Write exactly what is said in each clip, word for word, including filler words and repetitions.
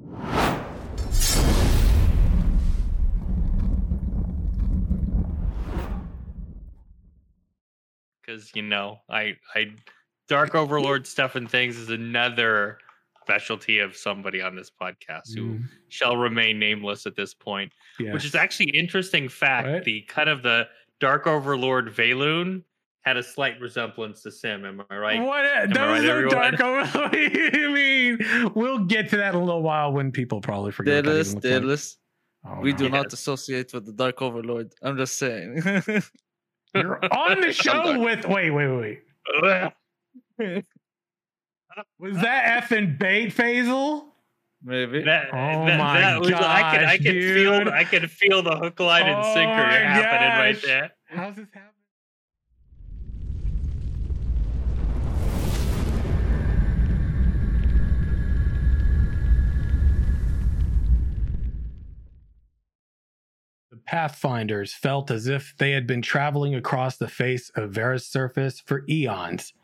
Because, you know, I, I Dark Overlord stuff and things is another specialty of somebody on this podcast who mm. shall remain nameless at this point, yes. which is actually interesting fact. Right? The kind of the Dark Overlord Valoon had a slight resemblance to Sim. Am I right? What? Am those I right, are everyone? Dark Overlord. What do you mean? We'll get to that in a little while when people probably forget. Daedalus, Daedalus. Like. Oh, we no. do yes. not associate with the Dark Overlord. I'm just saying. You're on the show with wait, wait, wait, wait. Was that effing bait, Faisal? Maybe. That, oh that, my that was, gosh, I could, I could dude. feel, I could feel the hook, line, and oh sinker happening gosh. right there. How's this happening? Pathfinders felt as if they had been traveling across the face of Vera's surface for eons,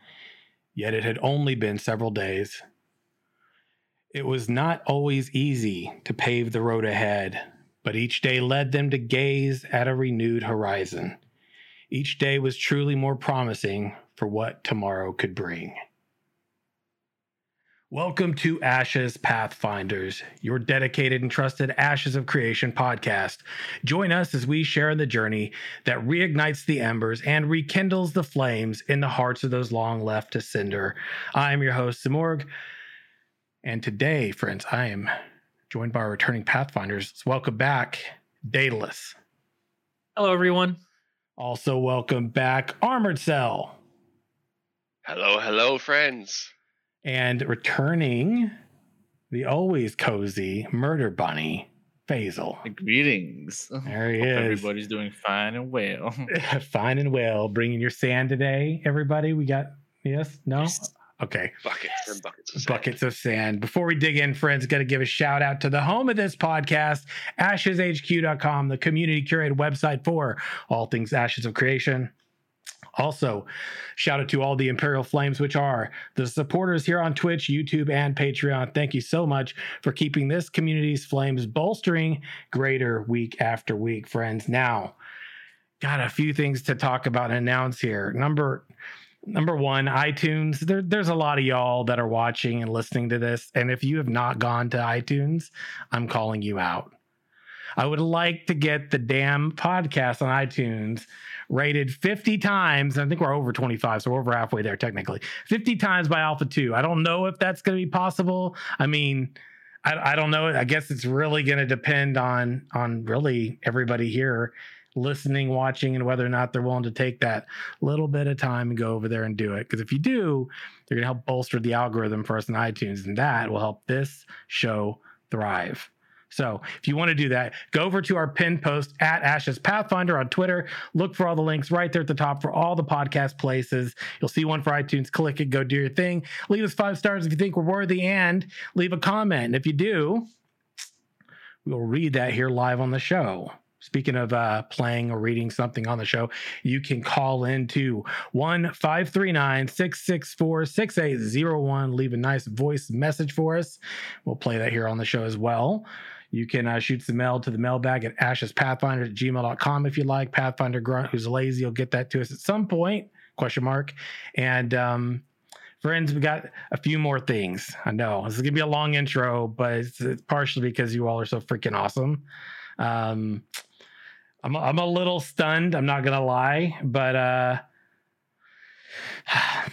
yet it had only been several days. It was not always easy to pave the road ahead, but each day led them to gaze at a renewed horizon. Each day was truly more promising for what tomorrow could bring. Welcome to Ashes Pathfinders, your dedicated and trusted Ashes of Creation podcast. Join us as we share in the journey that reignites the embers and rekindles the flames in the hearts of those long left to cinder. I am your host, Simorg, and today, friends, I am joined by our returning Pathfinders. Let's welcome back Daedalus. Hello, everyone. Also welcome back Armored Cell. Hello, hello, friends. And returning, the always cozy murder bunny, Faisal. Greetings. There he Hope is. Everybody's doing fine and well. Fine and well. Bringing your sand today, everybody. We got, yes, no? Yes. Okay. Buckets and buckets of sand. Buckets of sand. Before we dig in, friends, got to give a shout out to the home of this podcast, ashes h q dot com, the community curated website for all things Ashes of Creation. Also, shout out to all the Imperial Flames, which are the supporters here on Twitch, YouTube, and Patreon. Thank you so much for keeping this community's flames bolstering greater week after week, friends. Now, got a few things to talk about and announce here. Number number one, iTunes. There, there's a lot of y'all that are watching and listening to this, and if you have not gone to iTunes, I'm calling you out. I would like to get the damn podcast on iTunes rated fifty times. I think we're over twenty-five, so we're over halfway there technically. fifty times by Alpha two. I don't know if that's going to be possible. I mean, I, I don't know. I guess it's really going to depend on on really everybody here listening, watching, and whether or not they're willing to take that little bit of time and go over there and do it. Because if you do, they're going to help bolster the algorithm for us on iTunes, and that will help this show thrive. So if you want to do that, go over to our pin post at Ashes Pathfinder on Twitter. Look for all the links right there at the top for all the podcast places. You'll see one for iTunes. Click it. Go do your thing. Leave us five stars if you think we're worthy and leave a comment. And if you do, we'll read that here live on the show. Speaking of uh, playing or reading something on the show, you can call in to one five three nine, six six four, six eight zero one. Leave a nice voice message for us. We'll play that here on the show as well. You can uh, shoot some mail to the mailbag at ashes pathfinder at gmail dot com if you like. Pathfinder Grunt, who's lazy, will get that to us at some point, question mark. And um, friends, we got a few more things. I know this is going to be a long intro, but it's, it's partially because you all are so freaking awesome. Um, I'm, I'm a little stunned, I'm not going to lie, but uh,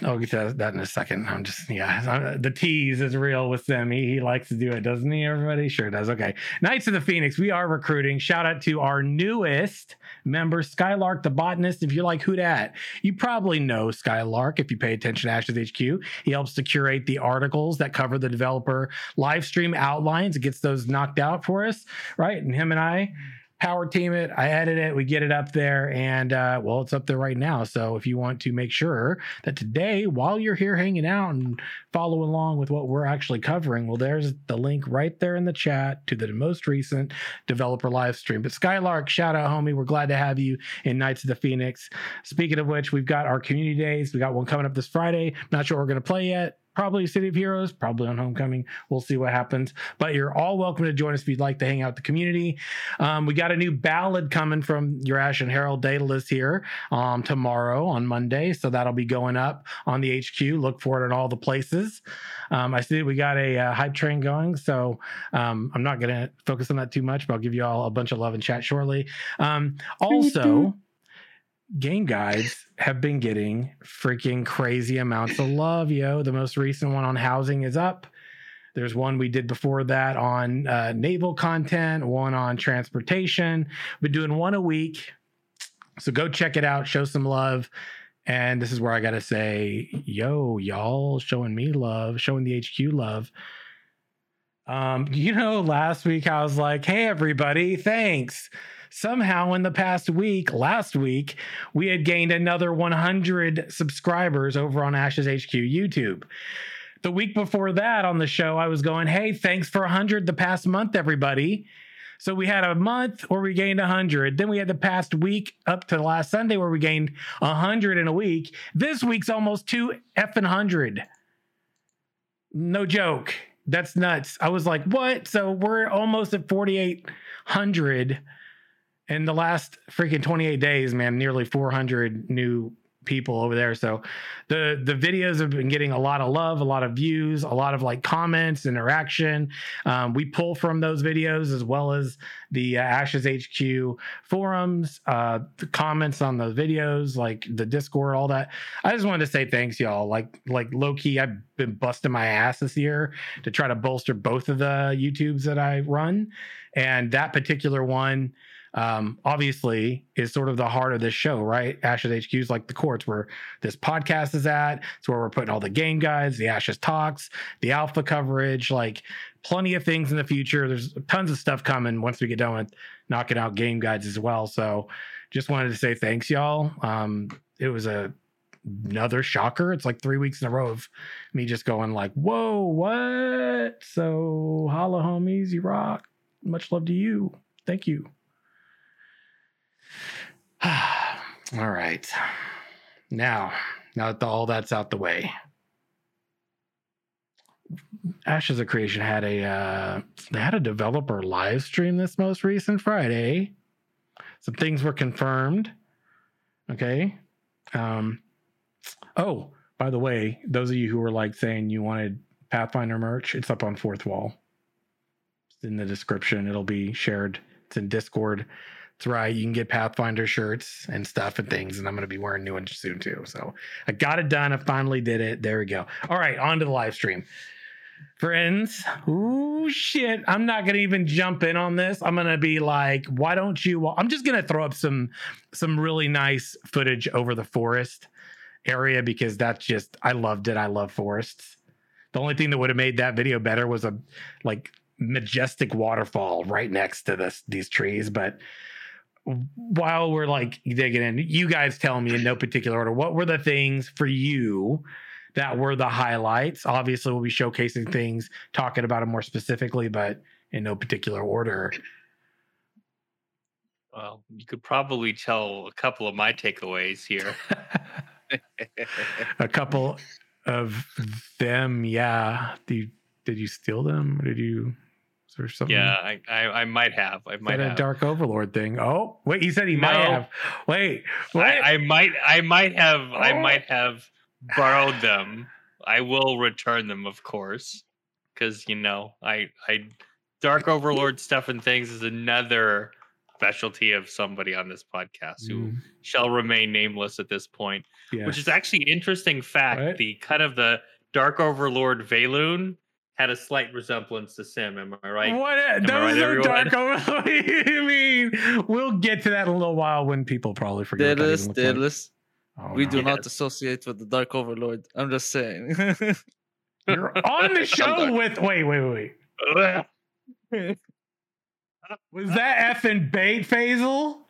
I'll get to that in a second. I'm just, yeah, the tease is real with Sim. He, he likes to do it, doesn't he, everybody? Sure does. Okay. Knights of the Phoenix, we are recruiting. Shout out to our newest member, Skylark the Botanist. If you're like, who dat? You probably know Skylark if you pay attention to Ashes H Q. He helps to curate the articles that cover the developer live stream outlines. It gets those knocked out for us, right? And him and I power team it. I edit it. We get it up there, and uh, well, it's up there right now. So if you want to make sure that today, while you're here hanging out and following along with what we're actually covering, well, there's the link right there in the chat to the most recent developer live stream. But Skylark, shout out, homie. We're glad to have you in Knights of the Phoenix. Speaking of which, we've got our community days. We got one coming up this Friday. Not sure what we're going to play yet. probably City of Heroes, probably on Homecoming. We'll see what happens. But you're all welcome to join us if you'd like to hang out with the community. Um, we got a new ballad coming from your Ashen Herald Daedalus here um, tomorrow on Monday. So that'll be going up on the H Q. Look for it in all the places. Um, I see we got a uh, hype train going. So um, I'm not going to focus on that too much, but I'll give you all a bunch of love in chat shortly. Um, also... Game guides have been getting freaking crazy amounts of love, yo. The most recent one on housing is up. There's one we did before that on uh, naval content, one on transportation. We're doing one a week. So go check it out, show some love. And this is where I got to say, yo, y'all showing me love, showing the H Q love. Um, you know, last week I was like, hey, everybody, thanks. Somehow in the past week, last week, we had gained another one hundred subscribers over on Ashes H Q YouTube. The week before that on the show, I was going, hey, thanks for one hundred the past month, everybody. So we had a month where we gained one hundred. Then we had the past week up to last Sunday where we gained one hundred in a week. This week's almost two effing hundred. No joke. That's nuts. I was like, what? So we're almost at forty-eight hundred. In the last freaking twenty-eight days, man, nearly four hundred new people over there. So the, the videos have been getting a lot of love, a lot of views, a lot of like comments, interaction. Um, we pull from those videos as well as the uh, Ashes H Q forums, uh, the comments on those videos, like the Discord, all that. I just wanted to say thanks, y'all. Like, like low key, I've been busting my ass this year to try to bolster both of the YouTubes that I run. And that particular one, Um, obviously is sort of the heart of this show, right? Ashes H Q is like the core. It's where this podcast is at. It's where we're putting all the game guides, the Ashes talks, the alpha coverage, like plenty of things in the future. There's tons of stuff coming once we get done with knocking out game guides as well. So just wanted to say thanks, y'all. Um, it was a another shocker. It's like three weeks in a row of me just going like, whoa, what? So holla homies, you rock. Much love to you. Thank you. All right. Now, now that all that's out the way, Ashes of Creation had a uh, they had a developer live stream this most recent Friday. Some things were confirmed. Okay. Um, oh, by the way, those of you who were like saying you wanted Pathfinder merch, it's up on Fourth Wall. It's in the description. It'll be shared. It's in Discord. That's right. You can get Pathfinder shirts and stuff and things, and I'm going to be wearing new ones soon too. So I got it done. I finally did it. There we go. All right, on to the live stream, friends. Ooh, shit. I'm not going to even jump in on this. I'm going to be like, why don't you? Well, I'm just going to throw up some some really nice footage over the forest area because that's just I loved it. I love forests. The only thing that would have made that video better was a like majestic waterfall right next to this these trees, but. While we're like digging in, you guys tell me in no particular order, what were the things for you that were the highlights? Obviously, we'll be showcasing things, talking about them more specifically, but in no particular order. Well, you could probably tell a couple of my takeaways here. A couple of them, yeah. Did you, did you steal them? Or did you... Or something. Yeah, I, I, I might have. I might have a Dark Overlord thing. Oh, wait, you said he no. might have. Wait, wait. I, I might, I might have, oh. I might have borrowed them. I will return them, of course, because you know, I, I, Dark Overlord stuff and things is another specialty of somebody on this podcast mm. who shall remain nameless at this point. Yes. Which is actually interesting fact. Right? The kind of the Dark Overlord Valoon. Had a slight resemblance to Sim, am I right? What? Am those I right, are everyone? Dark over. What do you mean? We'll get to that in a little while when people probably forget. Daedalus, Daedalus. Oh, we no. do yes. not associate with the Dark Overlord. I'm just saying. You're on the show with. Wait, wait, wait, wait. Was that effing bait, Faisal?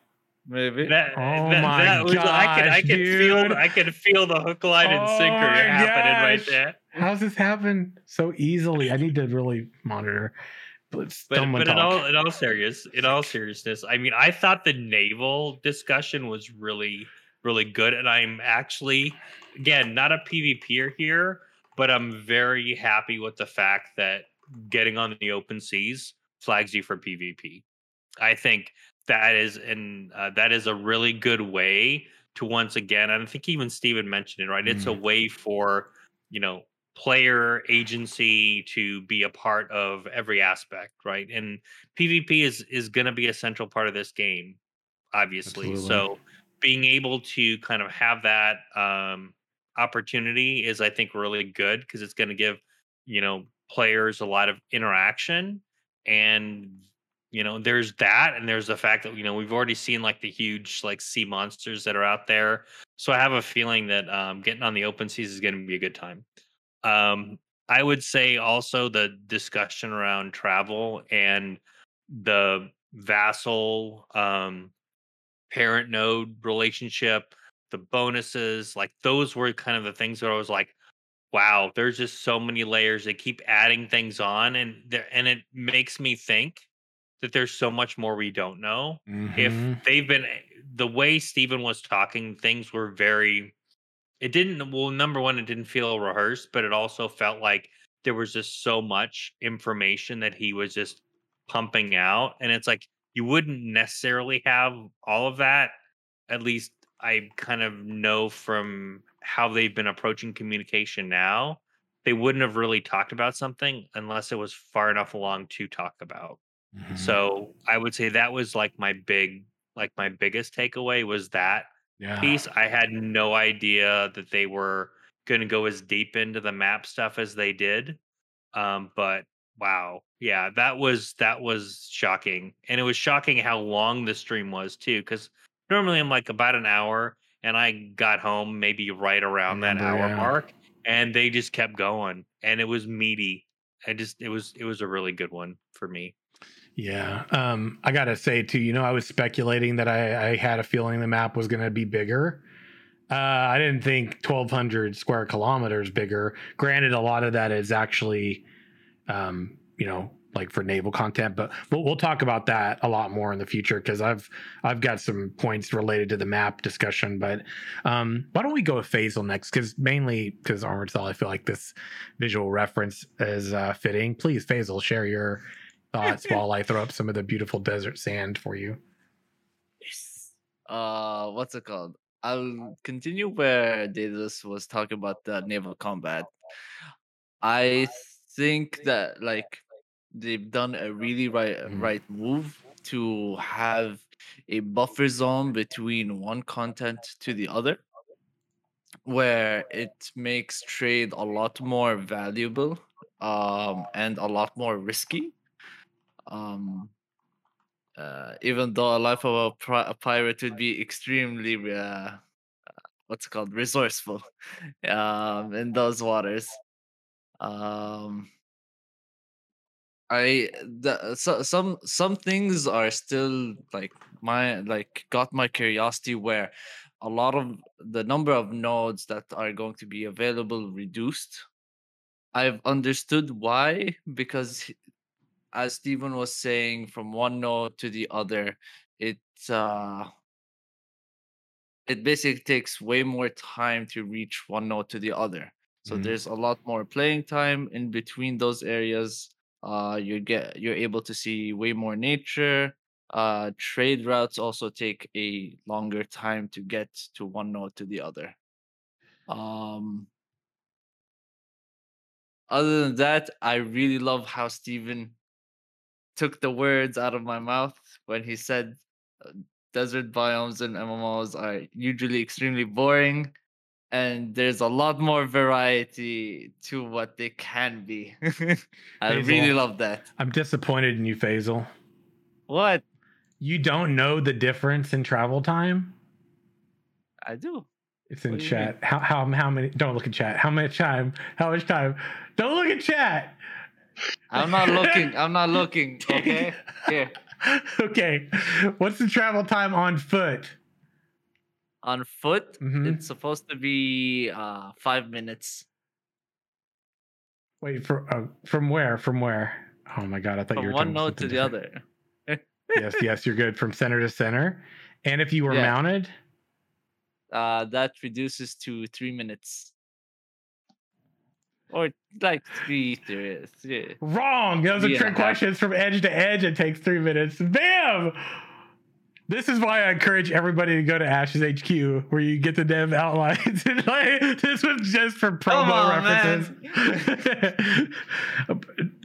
Maybe. That, oh that, my that was, gosh, I can, I can feel, I can feel the hook, line, and oh sinker happening right there. How's this happen so easily? I need to really monitor. Let's but but in all, in all serious, in all seriousness, I mean, I thought the naval discussion was really, really good, and I'm actually, again, not a PvPer here, but I'm very happy with the fact that getting on the open seas flags you for PvP. I think that is an uh, that is a really good way to, once again, and I think even Steven mentioned it, right? It's mm. a way for, you know, player agency to be a part of every aspect, right? And PvP is is going to be a central part of this game, obviously. Absolutely. So being able to kind of have that um, opportunity is, I think, really good, because it's going to give, you know, players a lot of interaction. And, you know, there's that, and there's the fact that, you know, we've already seen like the huge like sea monsters that are out there. So I have a feeling that um, getting on the open seas is going to be a good time. Um, I would say also the discussion around travel and the vassal um, parent node relationship, the bonuses, like those were kind of the things that I was like, wow, there's just so many layers. They keep adding things on, and there, and it makes me think that there's so much more we don't know. Mm-hmm. If they've been, the way Steven was talking, things were very, it didn't, well, number one, it didn't feel rehearsed, but it also felt like there was just so much information that he was just pumping out. And it's like, you wouldn't necessarily have all of that. At least I kind of know from how they've been approaching communication now, they wouldn't have really talked about something unless it was far enough along to talk about. Mm-hmm. So I would say that was like my big, like my biggest takeaway was that yeah. piece. I had no idea that they were going to go as deep into the map stuff as they did. Um, but wow. Yeah, that was, that was shocking. And it was shocking how long the stream was too. 'Cause normally I'm like about an hour, and I got home maybe right around that hour yeah. mark, and they just kept going, and it was meaty. I just, it was, it was a really good one for me. Yeah. Um, I got to say too, you know, I was speculating that I, I had a feeling the map was going to be bigger. Uh, I didn't think twelve hundred square kilometers bigger. Granted, a lot of that is actually, um, you know, like for naval content, but we'll, we'll talk about that a lot more in the future, because I've I've got some points related to the map discussion. But um, why don't we go with Faisal next? Because mainly because Armored Cell, I feel like this visual reference is uh, fitting. Please, Faisal, share your thoughts while I throw up some of the beautiful desert sand for you. Yes. Uh, what's it called? I'll continue where Daedalus was talking about the naval combat. I think that like they've done a really right mm-hmm. right move to have a buffer zone between one content to the other, where it makes trade a lot more valuable um, and a lot more risky. Um, uh, even though a life of a, pri- a pirate would be extremely uh, what's it called resourceful um, in those waters. Um, I the, so, some some things are still like my like got my curiosity, where a lot of the number of nodes that are going to be available reduced. I've understood why, because as Steven was saying, from one node to the other, it uh, it basically takes way more time to reach one node to the other. So mm. there's a lot more playing time in between those areas. Uh, you get you're able to see way more nature. Uh, trade routes also take a longer time to get to one node to the other. Um, other than that, I really love how Steven took the words out of my mouth when he said desert biomes in M M Os are usually extremely boring, and there's a lot more variety to what they can be. I Faisal, really love that. I'm disappointed in you, Faisal. What? You don't know the difference in travel time? I do. It's in what chat. How how how many? Don't look at chat. How much time? How much time? Don't look at chat. I'm not looking. I'm not looking. Okay. Here. Okay. What's the travel time on foot? On foot, mm-hmm. it's supposed to be uh, five minutes. Wait, for, uh, from where? From where? Oh my God, I thought from you were one node to the different. Other. yes, yes, you're good. From center to center. And if you were yeah. mounted? Uh, that reduces to three minutes. Or like be serious. Yeah. Wrong. Those are yeah. trick questions from edge to edge. It takes three minutes. Bam! This is why I encourage everybody to go to Ashes H Q, where you get the dev outlines. Like, this was just for promo on, references.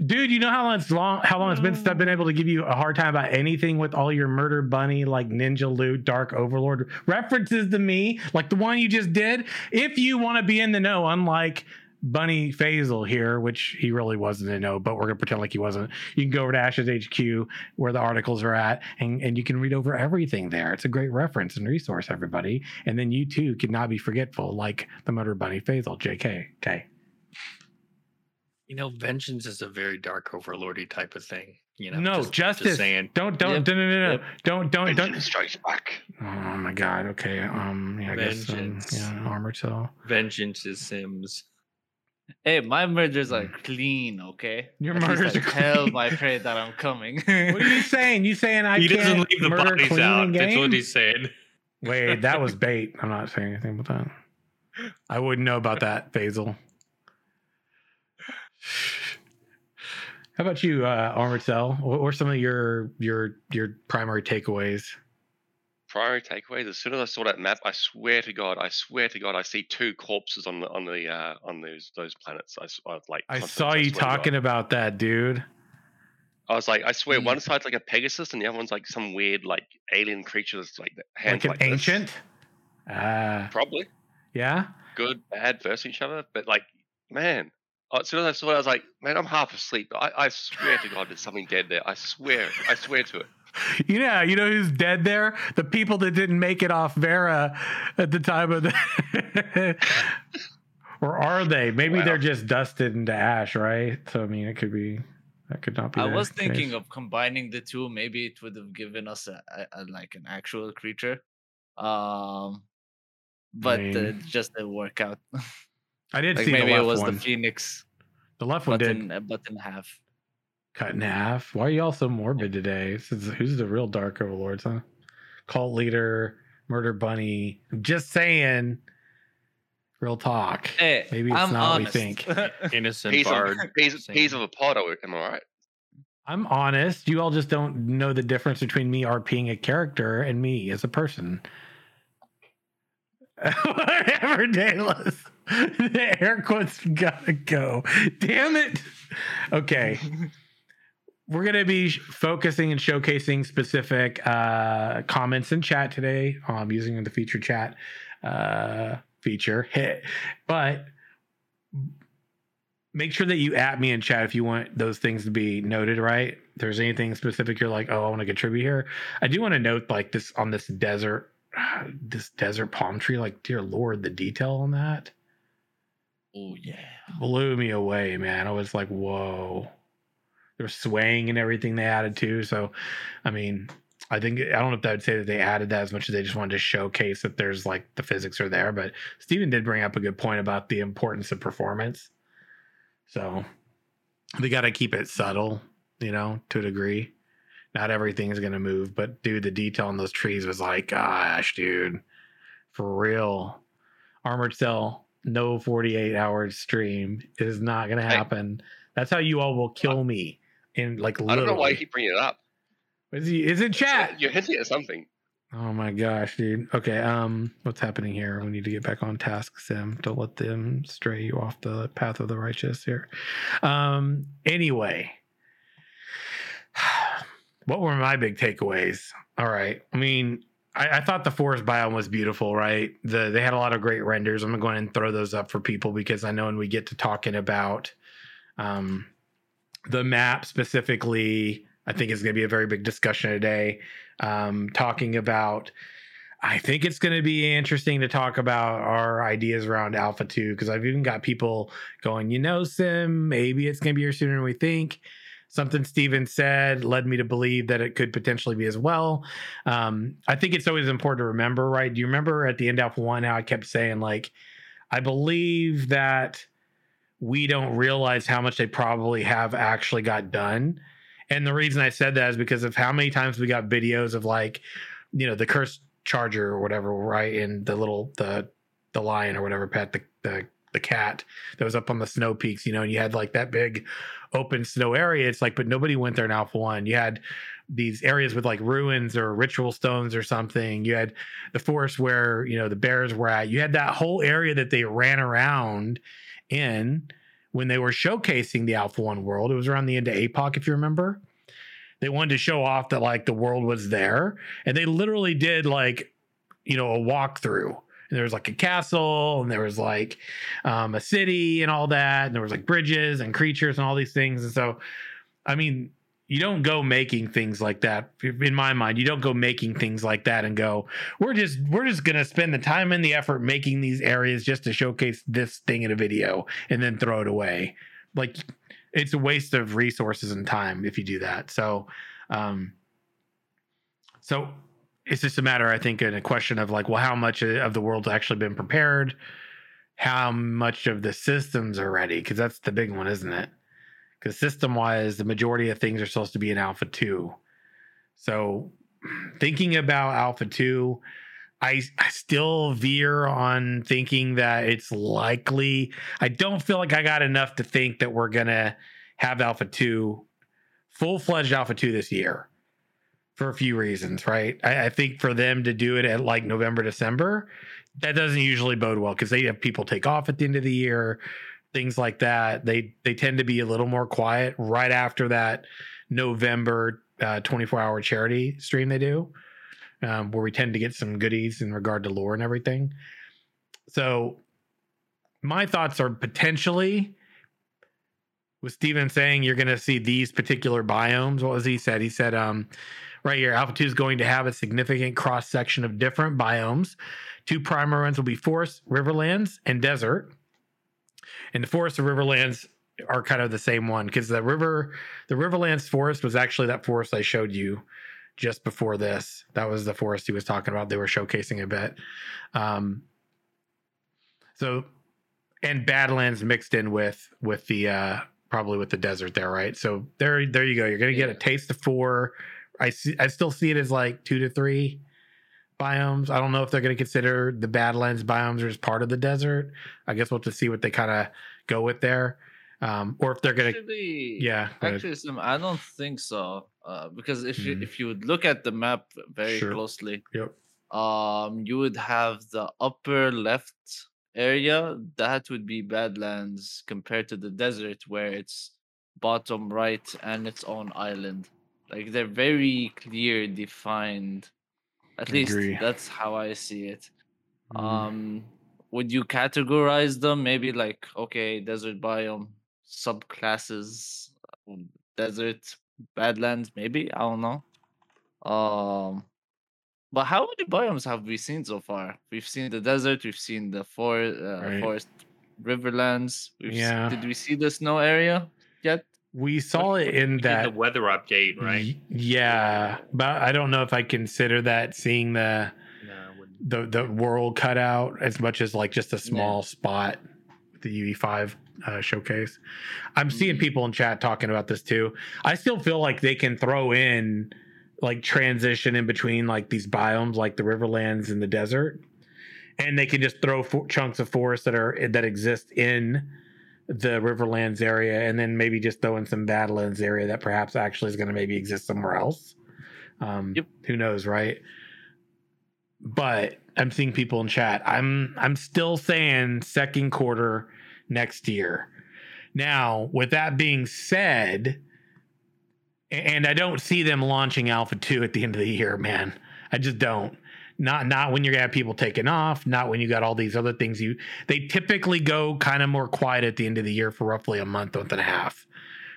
Dude, you know how long it's long, how long it's been since I've been able to give you a hard time about anything with all your murder bunny, like ninja loot, dark overlord references to me, like the one you just did. If you want to be in the know, unlike Bunny Faisal here, which he really wasn't in no, but we're gonna pretend like he wasn't. You can go over to Ashes H Q where the articles are at, and, and you can read over everything there. It's a great reference and resource, everybody. And then you too could not be forgetful, like the murder bunny Faisal, J K. Okay. You know, vengeance is a very dark overlordy type of thing. You know, no just, justice. Just saying. Don't don't yep. no no no no yep. don't don't vengeance don't. Strikes back. Oh my God. Okay. Um. Yeah. I vengeance. guess. Um, yeah. Armored Cell. Vengeance is Sims. Hey, my murders are clean, okay? Your At murders are clean. Tell my prey that I'm coming. What are you saying? You saying I he can't doesn't leave the murder bodies clean out. That's what he's saying. Wait, that was bait. I'm not saying anything about that. I wouldn't know about that, Faisal. How about you, uh, Armored Cell? What were some of your your your primary takeaways? Primary takeaways. As soon as I saw that map, I swear to God, I swear to God, I see two corpses on the on the uh, on those those planets. I, I like. I saw you I talking about that, dude. I was like, I swear, mm. one side's like a Pegasus, and the other one's like some weird like alien creature that's like hands like, like an this. Ancient. Uh, Probably. Yeah. Good, bad versus each other, but like, man. As soon as I saw it, I was like, man, I'm half asleep. I, I swear to God, there's something dead there. I swear, I swear to it. You know, you know who's dead there? The people that didn't make it off Vera at the time of the... Or are they? Maybe wow. they're just dusted into ash, right? So, I mean, it could be... That could not be... I was thinking case. of combining the two. Maybe it would have given us, a, a, a, like, an actual creature. Um, But I mean, uh, just didn't work out. I did like see the left one. Maybe it was one. The Phoenix. The left one button, did. But in half. Cut in half. Why are y'all so morbid today? This is, who's the real dark overlords, huh? Cult leader, murder bunny. I'm just saying, real talk. Hey, maybe it's I'm not honest. What we think. Innocent piece bard. Of, piece, piece of a pot, am I right? I'm honest. You all just don't know the difference between me RPing a character and me as a person. Whatever, Daedalus. The air quotes gotta go. Damn it. Okay. We're going to be focusing and showcasing specific uh, comments in chat today. Um, using the feature chat uh, feature. But make sure that you at me in chat if you want those things to be noted, right? If there's anything specific you're like, oh, I want to contribute here. I do want to note like this on this desert, this desert palm tree, like, dear Lord, the detail on that. Oh yeah, blew me away, man. I was like, whoa. They're swaying and everything they added too. So I mean, I think I don't know if that would say that they added that as much as they just wanted to showcase that there's like the physics are there. But Steven did bring up a good point about the importance of performance, so they got to keep it subtle, you know, to a degree. Not everything is going to move, but dude, the detail on those trees was like, gosh, dude, for real. Armored Cell, no forty-eight hour stream. It is not going to happen. Hey, that's how you all will kill I, me. And like, literally. I don't know why you keep bringing it up. Is he? Is in chat? You're hinting at something. Oh my gosh, dude. Okay, um, what's happening here? We need to get back on task, Sim. Don't let them stray you off the path of the righteous here. Um, anyway, what were my big takeaways? All right, I mean. I, I thought the forest biome was beautiful, right? The, they had a lot of great renders. I'm going to go ahead and throw those up for people because I know when we get to talking about um, the map specifically, I think it's going to be a very big discussion today. Um, talking about, I think it's going to be interesting to talk about our ideas around Alpha two because I've even got people going, you know, Sim, maybe it's going to be here sooner than we think. Something Steven said led me to believe that it could potentially be as well. Um, I think it's always important to remember, right? Do you remember at the end of one how I kept saying, like, I believe that we don't realize how much they probably have actually got done. And the reason I said that is because of how many times we got videos of, like, you know, the cursed charger or whatever, right? And the little, the the lion or whatever, pet, the, the, the cat that was up on the snow peaks, you know, and you had like that big open snow area. It's like, but nobody went there in Alpha One. You had these areas with like ruins or ritual stones or something. You had the forest where, you know, the bears were at. You had that whole area that they ran around in when they were showcasing the Alpha One world. It was around the end of APOC, if you remember. They wanted to show off that like the world was there, and they literally did like, you know, a walkthrough. And there was like a castle, and there was like um, a city and all that. And there was like bridges and creatures and all these things. And so, I mean, you don't go making things like that. In my mind, you don't go making things like that and go, we're just, we're just going to spend the time and the effort making these areas just to showcase this thing in a video and then throw it away. Like, it's a waste of resources and time if you do that. So, um, so it's just a matter, I think, and a question of like, well, how much of the world's actually been prepared? How much of the systems are ready? Because that's the big one, isn't it? Because system-wise, the majority of things are supposed to be in Alpha two. So thinking about Alpha two, I, I still veer on thinking that it's likely. I don't feel like I got enough to think that we're going to have Alpha two, full-fledged Alpha two this year for a few reasons, right? I, I think for them to do it at like November, December, that doesn't usually bode well because they have people take off at the end of the year, things like that. They, they tend to be a little more quiet right after that November uh, twenty-four hour charity stream they do. Um, where we tend to get some goodies in regard to lore and everything. So my thoughts are potentially, with Steven saying you're going to see these particular biomes, what was he said? He said, um, right here, Alpha two is going to have a significant cross-section of different biomes. Two primary ones will be forest, riverlands, and desert. And the forest and riverlands are kind of the same one, because the river, the riverlands forest was actually that forest I showed you just before this. That was the forest he was talking about. They were showcasing a bit. Um, so, and Badlands mixed in with, with the, uh, probably with the desert there. Right. So there, there you go. You're going to get a taste of four. I see, I still see it as like two to three biomes. I don't know if they're going to consider the Badlands biomes as part of the desert. I guess we'll have to see what they kind of go with there. Um, or if they're going to, yeah, go actually, Sim, I don't think so. Uh, because if mm-hmm. you if you would look at the map very sure. closely, yep. um, you would have the upper left area that would be Badlands compared to the desert, where it's bottom right and its own island. Like, they're very clear defined. At I least agree. That's how I see it. Mm. Um, would you categorize them? Maybe like, okay, desert biome, subclasses, desert, Badlands, maybe, I don't know. Um, but how many biomes have we seen so far? We've seen the desert, we've seen the for, uh, right. forest, riverlands. We've yeah. seen, did we see the snow area yet? We saw what, it in that the weather update, right? Y- yeah, but I don't know if I consider that seeing the no, the the world cut out as much as like just a small yeah. spot. The U E five uh, showcase. I'm seeing people in chat talking about this too. I still feel like they can throw in like transition in between like these biomes, like the riverlands and the desert, and they can just throw for- chunks of forest that are that exist in the riverlands area, and then maybe just throw in some Badlands area that perhaps actually is going to maybe exist somewhere else. Um, yep. Who knows, right? But I'm seeing people in chat. I'm I'm still saying second quarter next year. Now, with that being said, and I don't see them launching Alpha two at the end of the year, man. I just don't. Not not when you're gonna have people taking off, not when you got all these other things. You they typically go kind of more quiet at the end of the year for roughly a month, month and a half.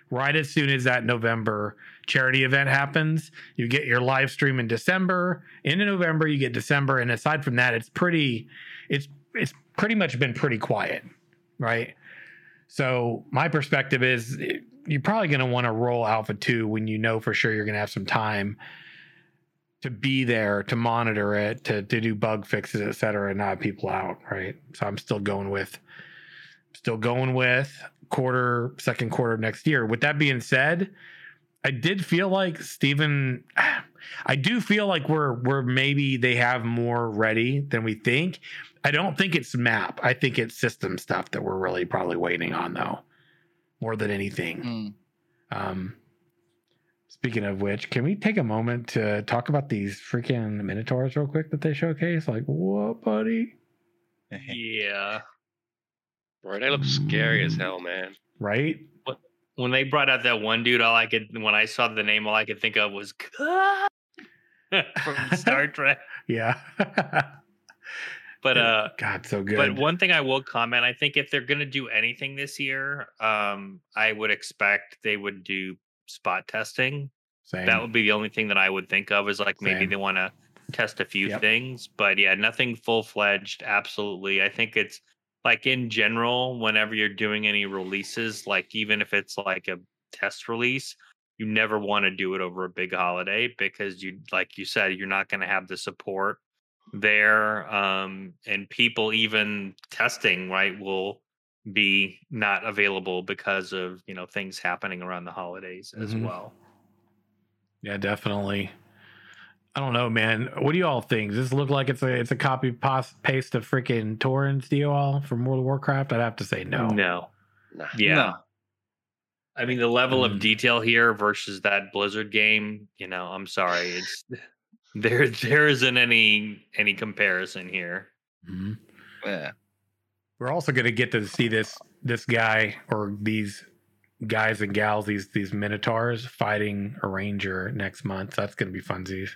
Right as soon as that November charity event happens, you get your live stream in December. Into November, you get December, and aside from that, it's pretty, it's it's pretty much been pretty quiet, right? So my perspective is you're probably going to want to roll Alpha two when you know for sure you're going to have some time to be there, to monitor it, to to do bug fixes, et cetera, and not have people out, right? So I'm still going with, still going with. quarter second quarter next year. With that being said, I did feel like Steven I do feel like we're we're maybe they have more ready than we think. I don't think it's map. I think it's system stuff that we're really probably waiting on, though, more than anything. Mm. Um, speaking of which, can we take a moment to talk about these freaking Minotaurs real quick that they showcase? Like, what, buddy? Yeah. Bro, they look scary as hell, man. Right? What? When they brought out that one dude, all I could, when I saw the name, all I could think of was from Star Trek. Yeah. But uh, God, so good. But one thing I will comment, I think if they're going to do anything this year, um, I would expect they would do spot testing. Same. That would be the only thing that I would think of is like Same. Maybe they want to test a few yep. things. But yeah, nothing full fledged. Absolutely. I think it's like in general, whenever you're doing any releases, like even if it's like a test release, you never want to do it over a big holiday because you, like you said, you're not going to have the support there. Um, and people even testing, right, will be not available because of, you know, things happening around the holidays as mm-hmm. well. Yeah, definitely. I don't know, man. What do you all think? Does this look like it's a it's a copy paste of freaking Torrens D O L from World of Warcraft? I'd have to say no. No. Yeah. No. I mean, the level mm. of detail here versus that Blizzard game, you know, I'm sorry. It's there there isn't any any comparison here. Mm-hmm. Yeah. We're also gonna get to see this this guy or these guys and gals, these these Minotaurs fighting a Ranger next month. So that's gonna be funsies.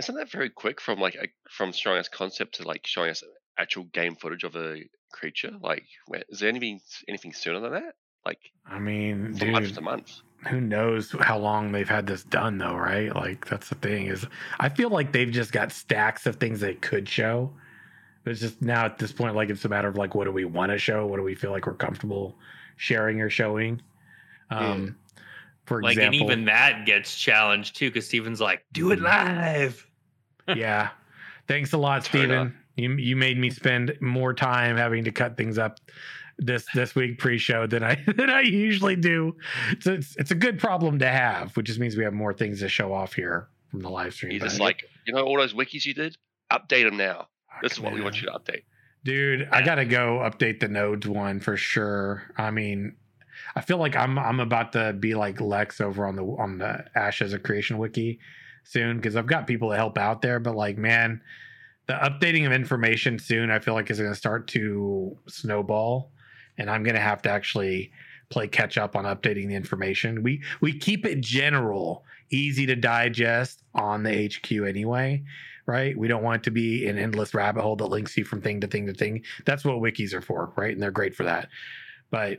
Isn't that very quick from like a, from showing us concept to like showing us actual game footage of a creature? Like, where, is there anything anything sooner than that? Like, I mean, dude, month to month. Who knows how long they've had this done though, right? Like, that's the thing is, I feel like they've just got stacks of things they could show. But it's just now at this point, like it's a matter of like, what do we want to show? What do we feel like we're comfortable sharing or showing? Um, yeah. For example, like, and even that gets challenged too, because Steven's like, do it live. Yeah. Thanks a lot, Steven. You you made me spend more time having to cut things up this this week pre-show than I than I usually do. So it's it's a good problem to have, which just means we have more things to show off here from the live stream. It's like, you know, all those wikis you did? Update them now. Fuck, this is what man. We want you to update. Dude, yeah. I gotta go update the nodes one for sure. I mean, I feel like I'm I'm about to be like Lex over on the on the Ashes of Creation wiki soon because I've got people to help out there. But like, man, the updating of information soon, I feel like is going to start to snowball, and I'm going to have to actually play catch up on updating the information. We we keep it general, easy to digest on the H Q anyway, right? We don't want it to be an endless rabbit hole that links you from thing to thing to thing. That's what wikis are for, right? And they're great for that, but.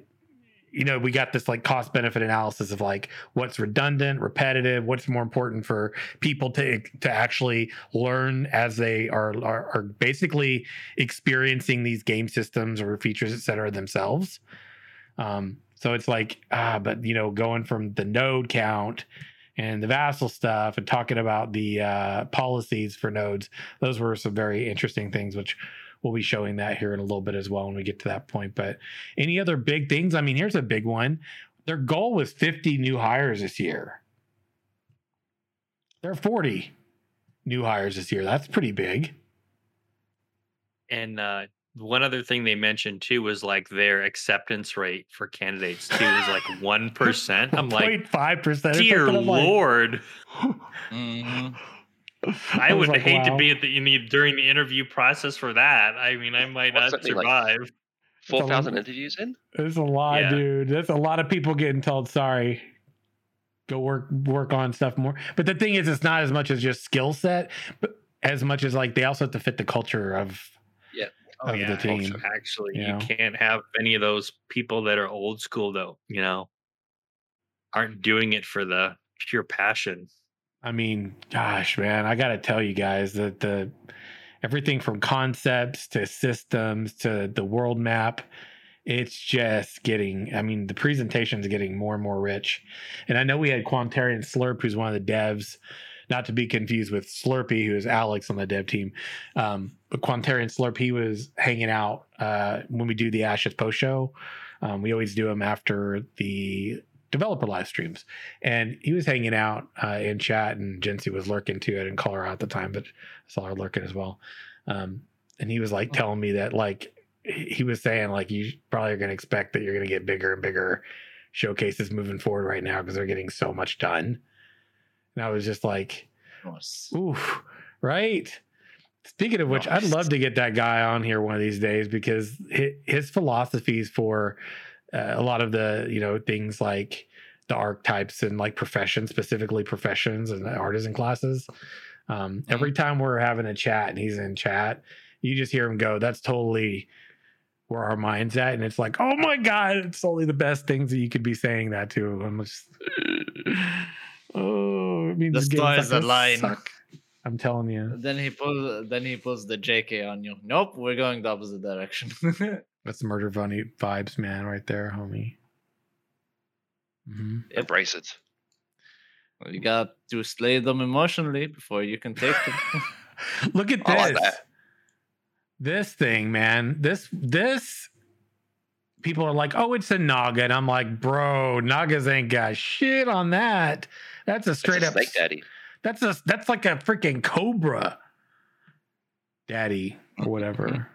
You know, we got this like cost benefit analysis of like what's redundant, repetitive, what's more important for people to to actually learn as they are are, are basically experiencing these game systems or features, et cetera, themselves. Um, so it's like, ah, but, you know, going from the node count and the vassal stuff and talking about the uh, policies for nodes. Those were some very interesting things, which we'll be showing that here in a little bit as well when we get to that point. But any other big things? I mean, here's a big one. Their goal was fifty new hires this year. There are forty new hires this year. That's pretty big. And uh, one other thing they mentioned too was like their acceptance rate for candidates too is like one percent. I'm like, zero point five percent. Dear Lord. Mm-hmm. I, I would like, hate wow. to be at the, in the during the interview process for that. I mean, I might What's not survive. Like Four thousand interviews in? That's a lot, yeah. dude. That's a lot of people getting told, "Sorry, go work work on stuff more." But the thing is, it's not as much as just skill set, but as much as like they also have to fit the culture of yeah of oh, yeah. the team. Culture, actually, you, you know? Can't have any of those people that are old school though. You know, aren't doing it for the pure passion. I mean, gosh, man, I got to tell you guys that the everything from concepts to systems to the world map, it's just getting, I mean, the presentation's getting more and more rich. And I know we had Quantarian Slurp, who's one of the devs, not to be confused with Slurpy, who is Alex on the dev team. Um, but Quantarian Slurp, he was hanging out uh, when we do the Ashes post show. Um, we always do them after the developer live streams, and he was hanging out uh, in chat, and Jensi was lurking too. I didn't call her out at the time, but I saw her lurking as well. Um, and he was like telling me that, like, he was saying, like, you probably are going to expect that you're going to get bigger and bigger showcases moving forward right now because they're getting so much done. And I was just like, nice. Oof, right? Speaking of which, nice. I'd love to get that guy on here one of these days, because his philosophies for uh, a lot of the, you know, things like the archetypes and like professions, specifically professions and artisan classes. Um, mm-hmm. Every time we're having a chat and he's in chat, you just hear him go, that's totally where our mind's at. And it's like, oh my God, it's only the best things that you could be saying that to. I'm just, oh, it means the stars align. Suck. I'm telling you. Then he pulls, then he pulls the J K on you. Nope, we're going the opposite direction. That's murder bunny vibes, man, right there, homie. Mm-hmm. Embrace it. Well, you got to slay them emotionally before you can take them. Look at this. Like this thing, man. This, this. People are like, oh, it's a Naga, and I'm like, bro, Nagas ain't got shit on that. That's a straight it's a up snake daddy. That's a that's like a freaking cobra, daddy, or whatever.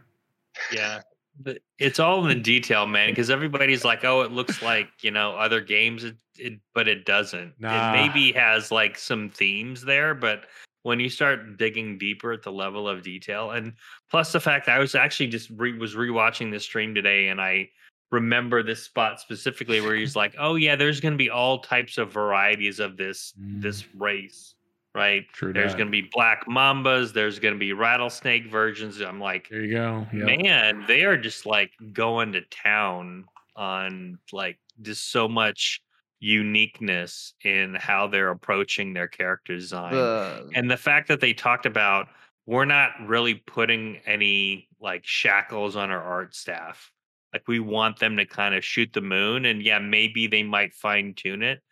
Yeah, but it's all in the detail, man. Because everybody's like, "Oh, it looks like, you know, other games," it, it, but it doesn't. Nah. It maybe has like some themes there, but when you start digging deeper at the level of detail, and plus the fact that I was actually just re- was rewatching this stream today, and I remember this spot specifically where he's like, "Oh yeah, there's going to be all types of varieties of this mm. this race." Right. True there's going to be black mambas. There's going to be rattlesnake versions. I'm like, there you go. Yep. Man, they are just like going to town on like just so much uniqueness in how they're approaching their character design. Uh, and the fact that they talked about, we're not really putting any like shackles on our art staff. Like, we want them to kind of shoot the moon, and yeah, maybe they might fine tune it.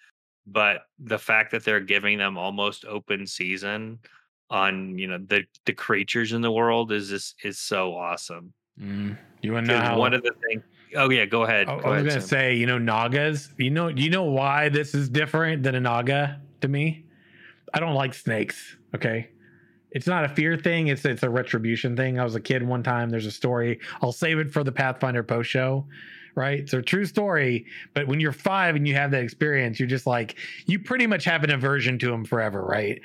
But the fact that they're giving them almost open season on, you know, the, the creatures in the world is just, is so awesome. Mm. You want to know how... one of the things? Oh yeah, go ahead. Oh, go I was ahead, gonna Sam. say, you know, Nagas. You know, you know why this is different than a Naga to me? I don't like snakes. Okay, it's not a fear thing. It's it's a retribution thing. I was a kid one time. There's a story. I'll save it for the Pathfinder post show. Right? It's a true story. But when you're five and you have that experience, you're just like, you pretty much have an aversion to them forever. Right.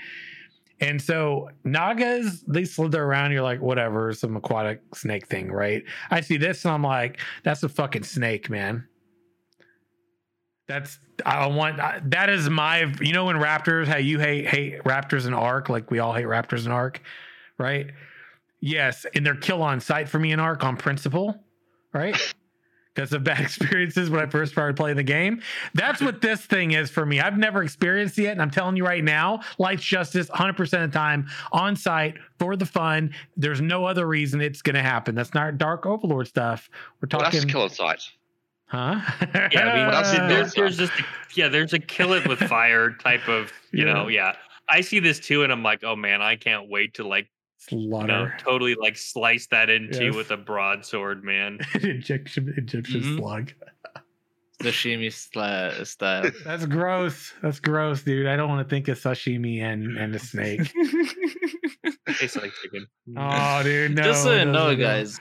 And so Nagas, they slither around. You're like, whatever, some aquatic snake thing. Right. I see this and I'm like, that's a fucking snake, man. That's I want. I, that is my, you know, in Raptors, how you hate, hate Raptors in Ark. Like, we all hate Raptors in Ark. Right. Yes. And they're kill on sight for me in Ark on principle. Right. Because of bad experiences when I first started playing the game. That's what this thing is for me. I've never experienced it yet, and I'm telling you right now, Light's Justice, one hundred percent of the time, on site, for the fun. There's no other reason it's going to happen. That's not Dark Overlord stuff. We're talking... Well, that's kill on sight. Huh? Yeah, I mean, well, there's, there's just a, yeah, there's a kill it with fire type of, you yeah. know, yeah. I see this too, and I'm like, oh man, I can't wait to like, Slaughter. No, totally like slice that into yes. with a broadsword, man. Egyptian Egyptian mm-hmm. slug. Sashimi sli- style. That's gross. That's gross, dude. I don't want to think of sashimi and, and a snake. Tastes like chicken. Oh, dude, no. Just so you know, guys,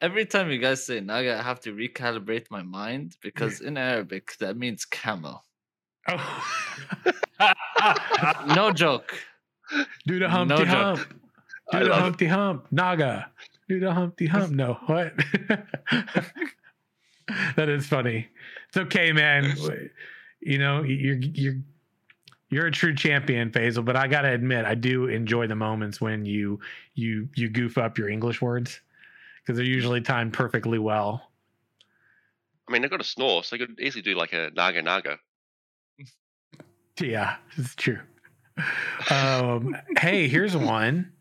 every time you guys say Naga, I have to recalibrate my mind, because in Arabic, that means camel. Oh. No joke. Do the Humpty no Hump. Joke. Do the Humpty it. Hump, Naga. Do the Humpty Hump. No, what? That is funny. It's okay, man. You know, you're you're you're a true champion, Faisal. But I gotta admit, I do enjoy the moments when you you you goof up your English words, because they're usually timed perfectly well. I mean, they've got a snore, so they could easily do like a Naga Naga. Yeah, it's true. Um, hey, here's one.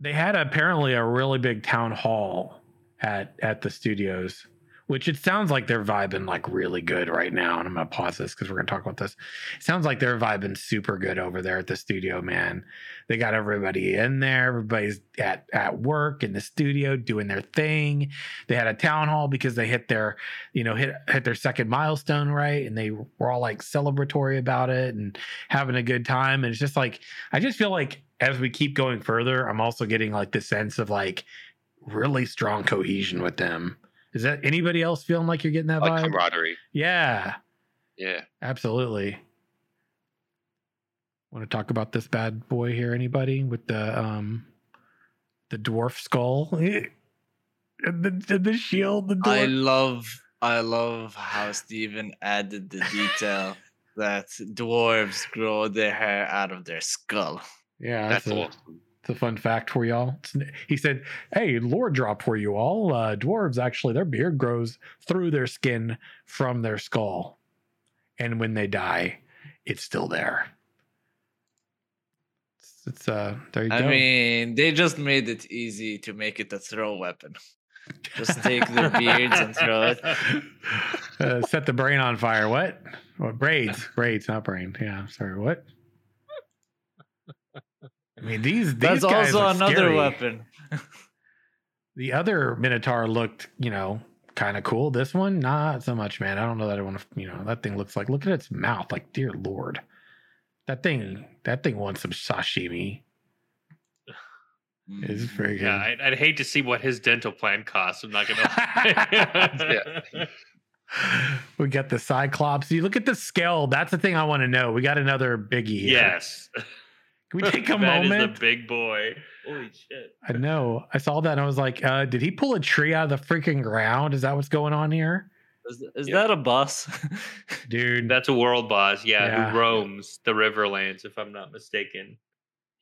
They had apparently a really big town hall at, at the studios which it sounds like they're vibing like really good right now. And I'm going to pause this because we're going to talk about this. It sounds like they're vibing super good over there at the studio, man. They got everybody in there. Everybody's at, at work in the studio doing their thing. They had a town hall because they hit their, you know, hit, hit their second milestone, right? And they were all like celebratory about it and having a good time. And it's just like, I just feel like as we keep going further, I'm also getting like the sense of like really strong cohesion with them. Is that anybody else feeling like you're getting that like vibe? Camaraderie. Yeah. Yeah. Absolutely. Want to talk about this bad boy here? Anybody with the um, the dwarf skull, and the the shield? The dwarf. I love I love how Steven added the detail that dwarves grow their hair out of their skull. Yeah, that's, that's awesome. It's a fun fact for y'all. He said, hey, lore drop for you all. Uh, dwarves, actually, their beard grows through their skin from their skull. And when they die, it's still there. It's, it's uh, there you I go. I mean, they just made it easy to make it a throw weapon. Just take their beards and throw it. Uh, set the brain on fire. What? What? Braids. Braids, not brain. Yeah, sorry. What? I mean, these, these That's guys also are another scary. Weapon. The other Minotaur looked, you know, kind of cool. This one, not so much, man. I don't know that I want to, you know, that thing looks like, look at its mouth. Like, dear Lord, that thing, that thing wants some sashimi. It's freaking. Yeah, I'd, I'd hate to see what his dental plan costs. I'm not going to. Yeah. We got the Cyclops. You look at the scale. That's the thing I want to know. We got another biggie here. Yes. We take a that moment. Is the big boy. Holy shit. I know. I saw that and I was like, uh, did he pull a tree out of the freaking ground? Is that what's going on here? Is, is yeah. that a boss? Dude. That's a world boss. Yeah, yeah. Who roams the Riverlands, if I'm not mistaken.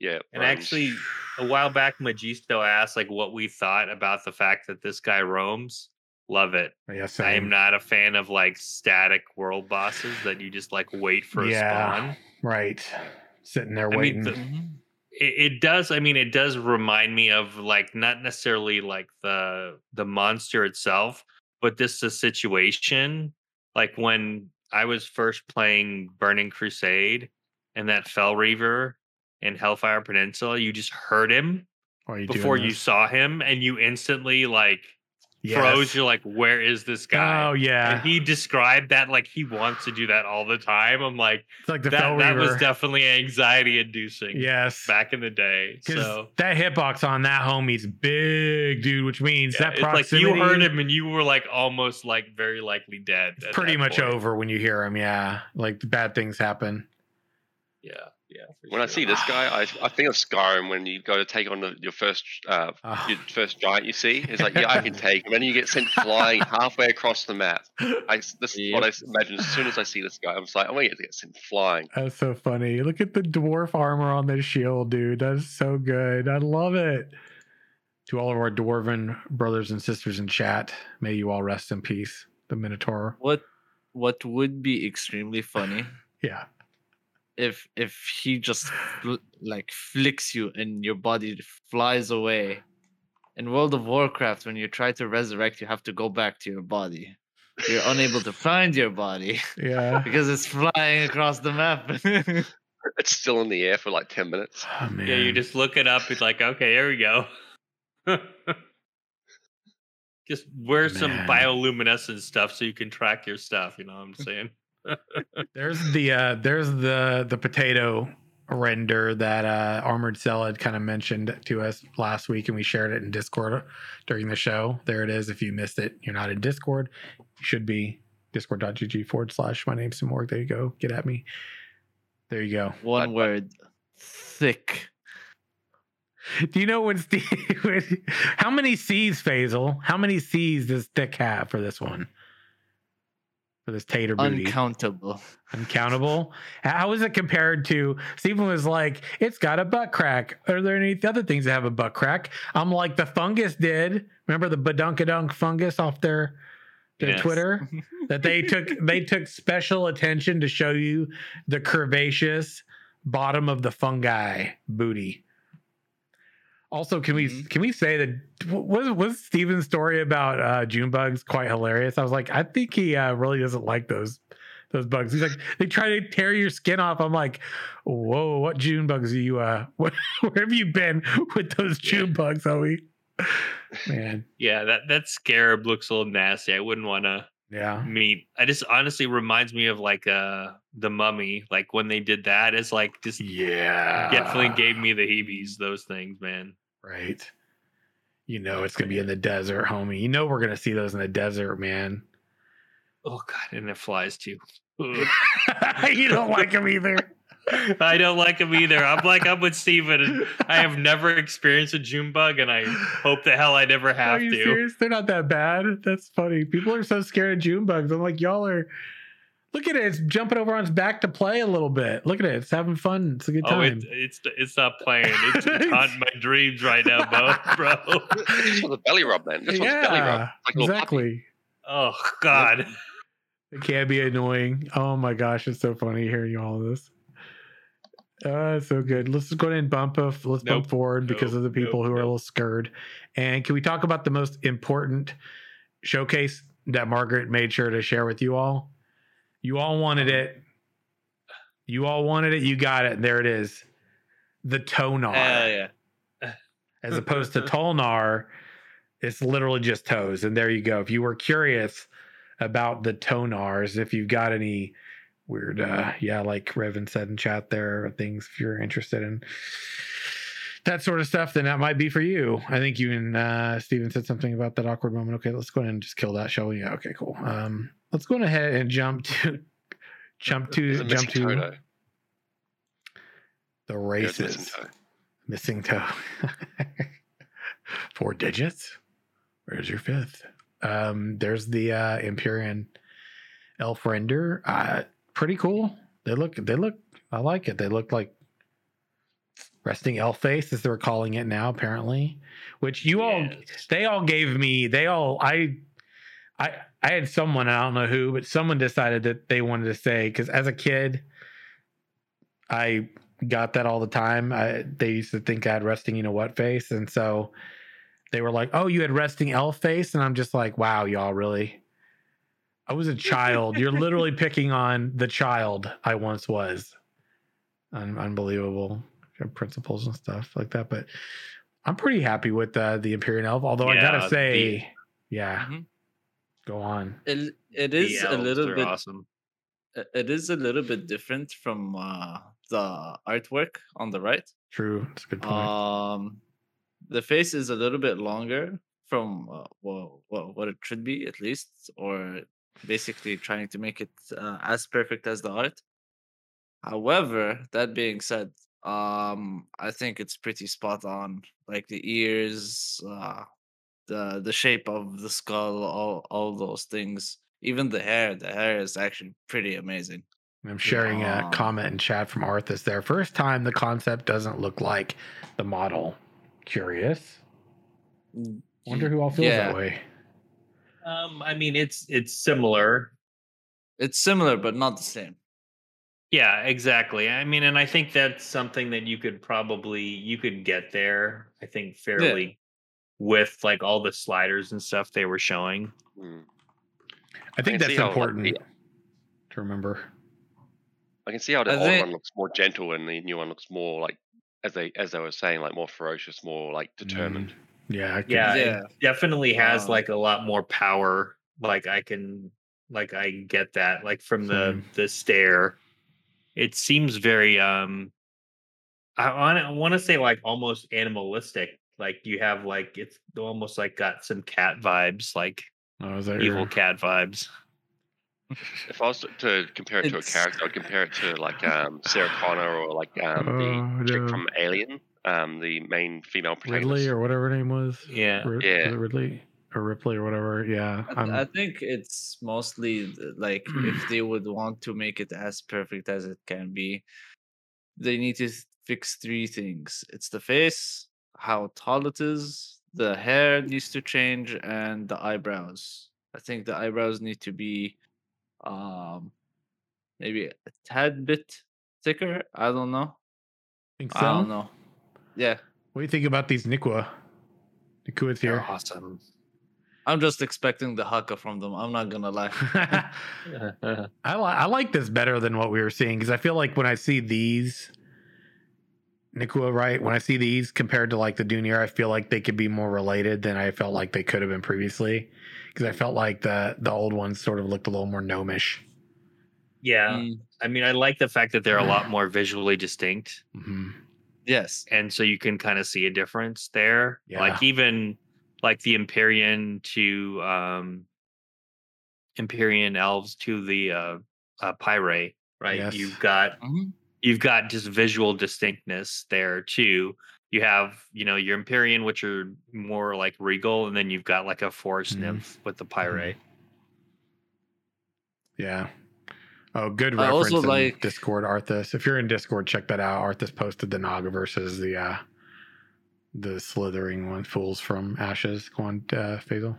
Yeah. And roams. Actually, a while back, Magisto asked like what we thought about the fact that this guy roams. Love it. Yeah, I am not a fan of like static world bosses that you just like wait for a yeah, spawn. Right. Sitting there waiting. I mean, the, it, it does. I mean, it does remind me of like not necessarily like the the monster itself, but this the situation. Like when I was first playing Burning Crusade and that Fell Reaver in Hellfire Peninsula, you just heard him you before you saw him, and you instantly like yes. froze. You're like, "Where is this guy?" Oh yeah. And he described that like he wants to do that all the time. I'm like, it's like the that, Fell Reaver. That was definitely anxiety inducing. Yes, back in the day. So that hitbox on that homie's big, dude, which means yeah, that proximity. It's like you heard him and you were like almost like very likely dead. It's pretty much point. Over when you hear him. Yeah, like bad things happen. Yeah. Yeah, when sure. I see this guy, I, I think of Skyrim when you go to take on the, your first uh, oh. your first giant you see. It's like, yeah, I can take him. And then you get sent flying halfway across the map. I, this yep. is what I imagine. As soon as I see this guy, I'm just like, I'm going to get sent flying. That's so funny. Look at the dwarf armor on this shield, dude. That's so good. I love it. To all of our dwarven brothers and sisters in chat, may you all rest in peace. The Minotaur. What, what would be extremely funny? Yeah. If if he just like flicks you and your body flies away, in World of Warcraft, when you try to resurrect, you have to go back to your body. You're unable to find your body, yeah, because it's flying across the map. It's still in the air for like ten minutes. Oh, man. Yeah, you just look it up. It's like, okay, here we go. Just wear man. Some bioluminescent stuff so you can track your stuff. You know what I'm saying? There's the uh there's the the potato render that uh Armored Cell had kind of mentioned to us last week, and we shared it in Discord during the show. There it is. If you missed it, you're not in Discord. You should be. Discord dot G G forward slash my name Simorg. There you go. Get at me. There you go. One but, word. But, thick. Do you know when Steve how many C's, Faisal? How many C's does thick have for this one? For this tater booty. Uncountable. Uncountable? How is it compared to... Stephen was like, it's got a butt crack. Are there any other things that have a butt crack? I'm like, the fungus did. Remember the badunkadunk fungus off their, their yes. Twitter? That they took They took special attention to show you the curvaceous bottom of the fungi booty. Also, can we mm-hmm. can we say that was was Steven's story about uh, June bugs quite hilarious? I was like, I think he uh, really doesn't like those those bugs. He's like, they try to tear your skin off. I'm like, whoa, what June bugs are you? Uh, what, where have you been with those June yeah. bugs, Owie? Man, yeah, that that scarab looks a little nasty. I wouldn't want to. Yeah, meat. I just honestly reminds me of like uh the Mummy. Like when they did that, it's like just yeah, definitely gave me the heebies. Those things, man. Right. You know it's gonna be in the desert, homie. You know we're gonna see those in the desert, man. Oh god, and it flies too. You don't like them either. I don't like them either. I'm like I'm with Steven and I have never experienced a June bug and I hope the hell I never have to. Are you to. serious? They're not that bad. That's funny. People are so scared of June bugs. I'm like, y'all are look at it, it's jumping over on its back to play a little bit. Look at it. It's having fun. It's a good time. Oh, it, it's it's not playing. It's haunting my dreams right now, bro. This one's a belly rub, man. This yeah, one's a belly rub. Like exactly. Oh god. It can be annoying. Oh my gosh, it's so funny hearing all of this. Uh, so good. Let's just go ahead and bump off. Let's nope, bump forward nope, because of the people nope, who are nope. a little scared. And can we talk about the most important showcase that Margaret made sure to share with you all? You all wanted it. You all wanted it. You got it. There it is. The Tonars. Uh, yeah. As opposed to Tulnar, it's literally just toes. And there you go. If you were curious about the Tonars, if you've got any weird uh yeah like Revan said in chat, there are things if you're interested in that sort of stuff, then that might be for you. I think you and uh Steven said something about that awkward moment. Okay, let's go ahead and just kill that, shall we? Yeah, okay, cool. Um let's go ahead and jump to jump to jump to toe. The races. Missing toe, missing toe. Four digits, where's your fifth? Um there's the uh Empyrean Elf render. Uh pretty cool. They look, they look, I like it. They look like resting elf face, as they're calling it now, apparently, which you yes. all, they all gave me, they all, I, I, I had someone, I don't know who, but someone decided that they wanted to say, because as a kid, I got that all the time. I, they used to think I had resting, you know what face. And so they were like, oh, you had resting elf face. And I'm just like, wow, y'all really. I was a child. You're literally picking on the child I once was. Un- unbelievable principles and stuff like that. But I'm pretty happy with uh, the Imperial Elf. Although yeah, I gotta say, the, yeah, mm-hmm. go on. It, it is a little bit awesome. It is a little bit different from uh, the artwork on the right. True, that's a good point. Um, the face is a little bit longer from uh, well, well, what it should be, at least, or basically trying to make it uh, as perfect as the art. However, that being said, um I think it's pretty spot on. Like the ears, uh the the shape of the skull, all all those things, even the hair the hair is actually pretty amazing. I'm sharing um, a comment in chat from Arthas there. First time the concept doesn't look like the model. Curious, wonder who all feels yeah. that way. Um, I mean, it's it's similar. It's similar, but not the same. Yeah, exactly. I mean, and I think that's something that you could probably, you could get there, I think, fairly yeah. with like all the sliders and stuff they were showing. I think I that's important it, yeah. to remember. I can see how the I old think... one looks more gentle and the new one looks more like, as they as they were saying, like more ferocious, more like determined. Mm. Yeah, I can, yeah, yeah, it definitely has wow. like a lot more power. Like I can, like I get that. Like from the mm. the stare, it seems very. Um, I, I want to say like almost animalistic. Like you have like it's almost like got some cat vibes, like oh, is that evil your... cat vibes. If I was to, to compare it to it's... a character, I'd compare it to like um, Sarah Connor or like um, oh, the no. chick from Alien. Um, the main female protagonist. Ridley or whatever her name was. Yeah. R- yeah. Ridley or Ripley or whatever. Yeah. I, th- I think it's mostly like if they would want to make it as perfect as it can be, they need to fix three things. It's the face, how tall it is, the hair needs to change, and the eyebrows. I think the eyebrows need to be um, maybe a tad bit thicker. I don't know. Think so? I don't know. Yeah, What do you think about these Niküa? Niküa's here. They're awesome. I'm just expecting the haka from them. I'm not gonna lie. I, li- I like this better than what we were seeing because I feel like when I see these Niküa, right? When I see these compared to like the Dunier, I feel like they could be more related than I felt like they could have been previously because I felt like the the old ones sort of looked a little more gnomish. Yeah, mm. I mean, I like the fact that they're a lot more visually distinct. Mm-hmm. Yes, and so you can kind of see a difference there. Yeah. Like even. Like the Empyrean to um, Empyrean elves to the uh, uh, Py'Rai, right? Yes. You've got mm-hmm. you've got just visual distinctness there too. You have you know your Empyrean, which are more like regal, and then you've got like a forest mm-hmm. nymph with the Py'Rai. Yeah. Oh, good I reference also in like... Discord, Arthas. If you're in Discord, check that out. Arthas posted the Naga versus the. Uh... The slithering one fools from Ashes, Quant uh, Faisal.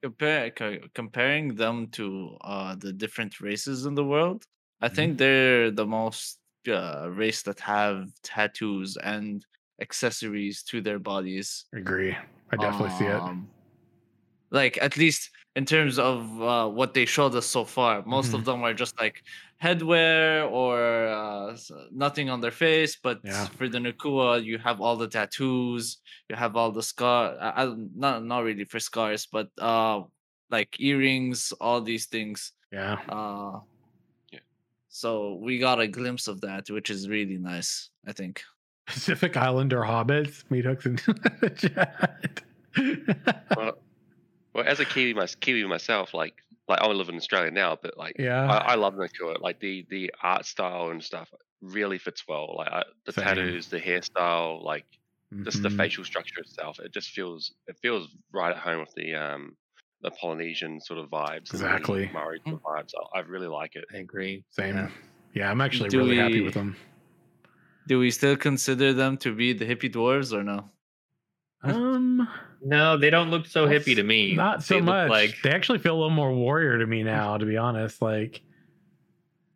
Compare, c- comparing them to uh, the different races in the world, I mm-hmm. think they're the most uh, race that have tattoos and accessories to their bodies. Agree. I definitely um, see it. Like, at least in terms of uh, what they showed us so far, most mm-hmm. of them are just like headwear or uh, nothing on their face. But yeah. for the Niküa, you have all the tattoos, you have all the scars. Uh, not not really for scars, but uh, like earrings, all these things. Yeah. Uh, yeah. So we got a glimpse of that, which is really nice, I think. Pacific Islander hobbits, meat hooks into the chat. Well, well, as a Kiwi, my, Kiwi myself, like. Like I live in Australia now, but like yeah. I, I love Niküa. Like the the art style and stuff really fits well. Like I, the Same. tattoos, the hairstyle, like mm-hmm. just the facial structure itself. It just feels it feels right at home with the um the Polynesian sort of vibes. Exactly, and the Maori sort of vibes. I, I really like it. I agree. Same. Yeah, yeah I'm actually do really we, happy with them. Do we still consider them to be the hippie dwarves or no? Um. No, they don't look so hippie to me. Not so much. Like... They actually feel a little more warrior to me now, to be honest. Like,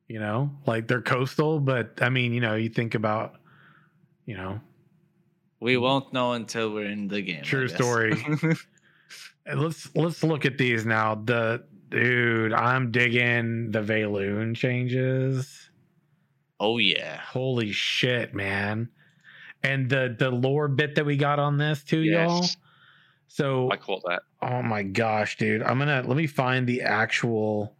you know, like they're coastal, but I mean, you know, you think about, you know. We won't know until we're in the game. True story. let's let's look at these now. The dude, I'm digging the Valoon changes. Oh yeah. Holy shit, man. And the the lore bit that we got on this too, yes. y'all. So I caught that. Oh my gosh, dude! I'm gonna let me find the actual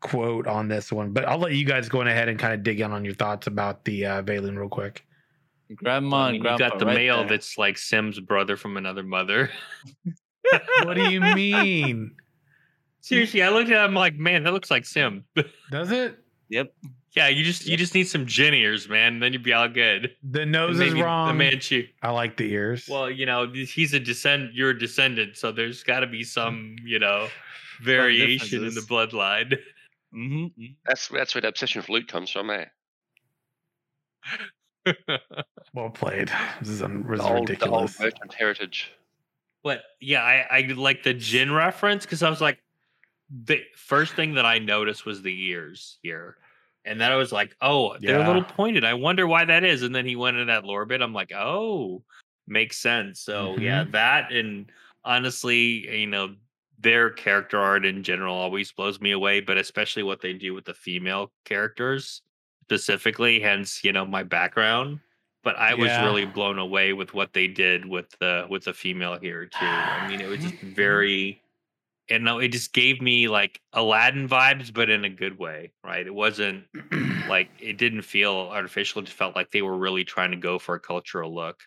quote on this one, but I'll let you guys go on ahead and kind of dig in on your thoughts about the uh, Valoon real quick. Grandma, and Grandpa, you got the right male there. That's like Sim's brother from another mother. What do you mean? Seriously, I looked at him like, man, that looks like Sim. Does it? Yep. Yeah, you just you just need some gin ears, man. Then you'd be all good. The nose is wrong. The Manchu. I like the ears. Well, you know, he's a descend. You're a descendant, so there's got to be some, you know, variation in the bloodline. Mm-hmm. That's that's where the obsession with loot comes from, eh? Well played. This is, un- this is old, ridiculous. The old merchant heritage. But yeah, I, I like the gin reference because I was like, the first thing that I noticed was the ears here. And then I was like, oh, they're yeah. a little pointed. I wonder why that is. And then he went into that lore bit. I'm like, oh, makes sense. So, mm-hmm. yeah, that and honestly, you know, their character art in general always blows me away, but especially what they do with the female characters specifically, hence, you know, my background. But I was yeah. really blown away with what they did with the with the female here, too. I mean, it was just very... And no, it just gave me like Aladdin vibes, but in a good way, right? It wasn't like it didn't feel artificial. It just felt like they were really trying to go for a cultural look.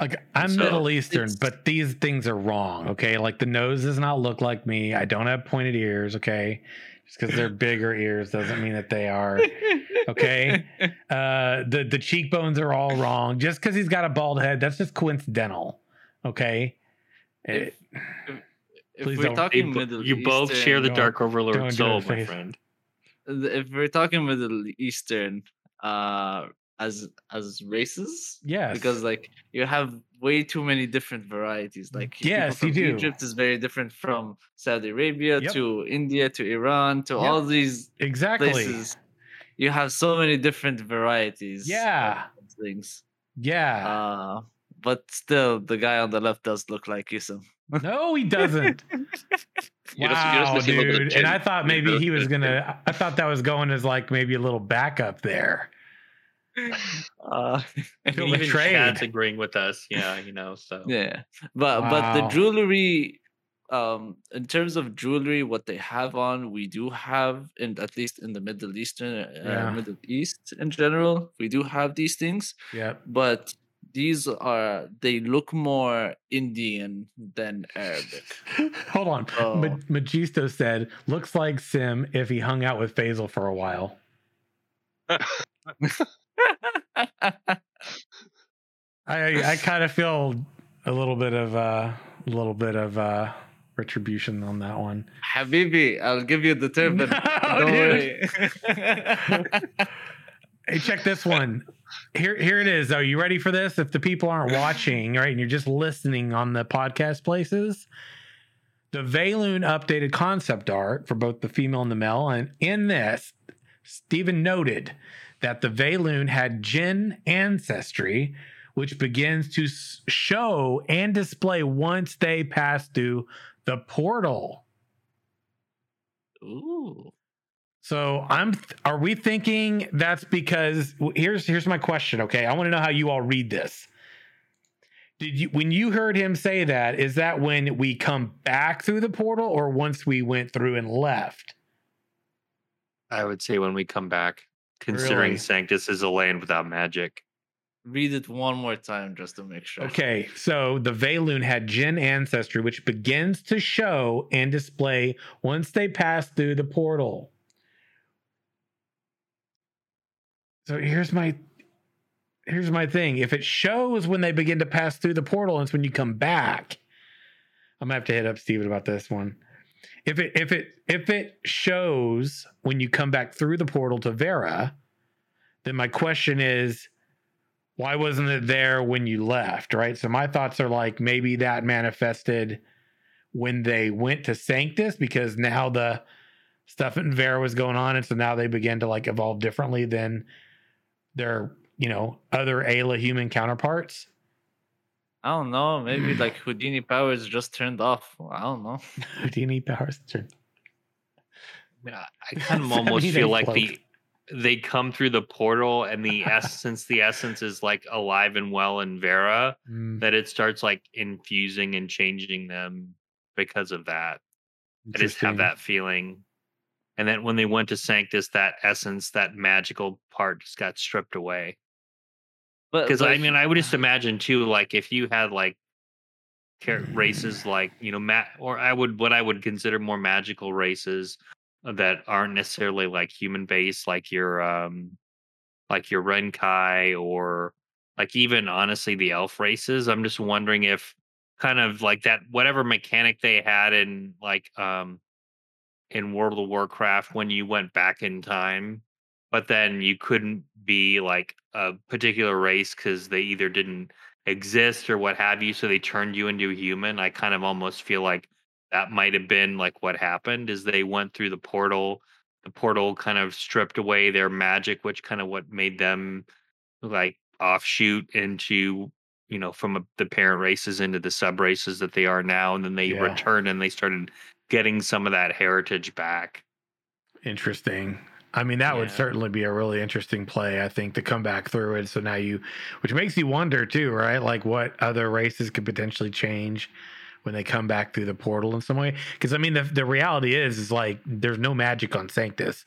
Like I'm so, Middle Eastern, but these things are wrong. Okay, like the nose does not look like me. I don't have pointed ears. Okay, just because they're bigger ears doesn't mean that they are. Okay, uh, the the cheekbones are all wrong. Just because he's got a bald head, that's just coincidental. Okay. It, If Please we're don't. talking they, Middle you Eastern, both share the dark overlord soul, my friend. If we're talking Middle Eastern, uh, as as races, yes, because like you have way too many different varieties. Like yes, you do. Egypt is very different from Saudi Arabia yep. to India to Iran to yep. all these exactly. places. You have so many different varieties. Yeah, of things. Yeah. Uh, But still, the guy on the left does look like you, so. No, he doesn't. Wow, dude. And I thought maybe he was going to, I thought that was going as like maybe a little backup there. Uh, even Chad's agreeing with us, yeah, you know, so. Yeah, but, wow. but the jewelry, um, in terms of jewelry, what they have on, we do have, in, at least in the Middle Eastern, uh, yeah. Middle East in general, we do have these things. Yeah. But these are, they look more Indian than Arabic. Hold on. Oh. Magisto said, looks like Sim if he hung out with Faisal for a while. I I kind of feel a little bit of uh, a little bit of uh, retribution on that one. Habibi, I'll give you the turban. No, don't worry. Hey, check this one. Here, here it is. Are you ready for this? If the people aren't watching, right, and you're just listening on the podcast places, the Valoon updated concept art for both the female and the male. And in this, Stephen noted that the Valoon had Jinn ancestry, which begins to show and display once they pass through the portal. Ooh. So I'm. Th- are we thinking that's because? Well, here's here's my question. Okay, I want to know how you all read this. Did you, when you heard him say that, is that when we come back through the portal, or once we went through and left? I would say when we come back, considering really? Sanctus is a land without magic. Read it one more time just to make sure. Okay, so the Valoon had Jinn ancestry, which begins to show and display once they pass through the portal. So here's my here's my thing. If it shows when they begin to pass through the portal, and it's when you come back. I'm gonna have to hit up Steven about this one. If it if it if it shows when you come back through the portal to Vera, then my question is, why wasn't it there when you left? Right. So my thoughts are like maybe that manifested when they went to Sanctus, because now the stuff in Vera was going on, and so now they began to like evolve differently than their, you know, other Ayla human counterparts. I don't know. Maybe like Houdini powers just turned off. I don't know. Houdini powers turned. Yeah, I kind of almost feel like float. the they come through the portal, and the essence, the essence is like alive and well in Vera, mm. that it starts like infusing and changing them because of that. I just have that feeling. And then when they went to Sanctus, that essence, that magical part just got stripped away. Because, I mean, I would just imagine, too, like, if you had, like, races like, you know, ma- or I would what I would consider more magical races that aren't necessarily, like, human-based, like your, um, like your Renkai, or, like, even, honestly, the elf races. I'm just wondering if kind of, like, that, whatever mechanic they had in, like, um, in World of Warcraft when you went back in time, but then you couldn't be like a particular race because they either didn't exist or what have you, so they turned you into a human. I kind of almost feel like that might have been like what happened is they went through the portal. The portal kind of stripped away their magic, which kind of what made them like offshoot into, you know, from a, the parent races into the sub races that they are now. And then they yeah. returned and they started getting some of that heritage back. Interesting. I mean, that yeah. would certainly be a really interesting play, I think, to come back through it. So now you, which makes you wonder too, right? Like what other races could potentially change when they come back through the portal in some way. Because I mean, the, the reality is, is like, there's no magic on Sanctus.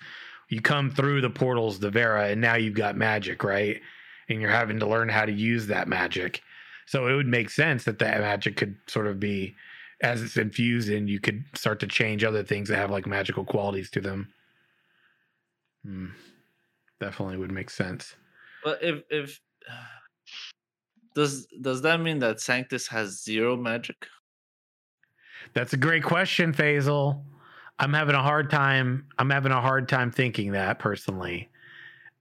You come through the portals to Vera and now you've got magic, right? And you're having to learn how to use that magic. So it would make sense that that magic could sort of be, as it's infused in, you could start to change other things that have like magical qualities to them. Mm. Definitely would make sense. But if if does does that mean that Sanctus has zero magic? That's a great question, Faisal. I'm having a hard time. I'm having a hard time thinking that personally.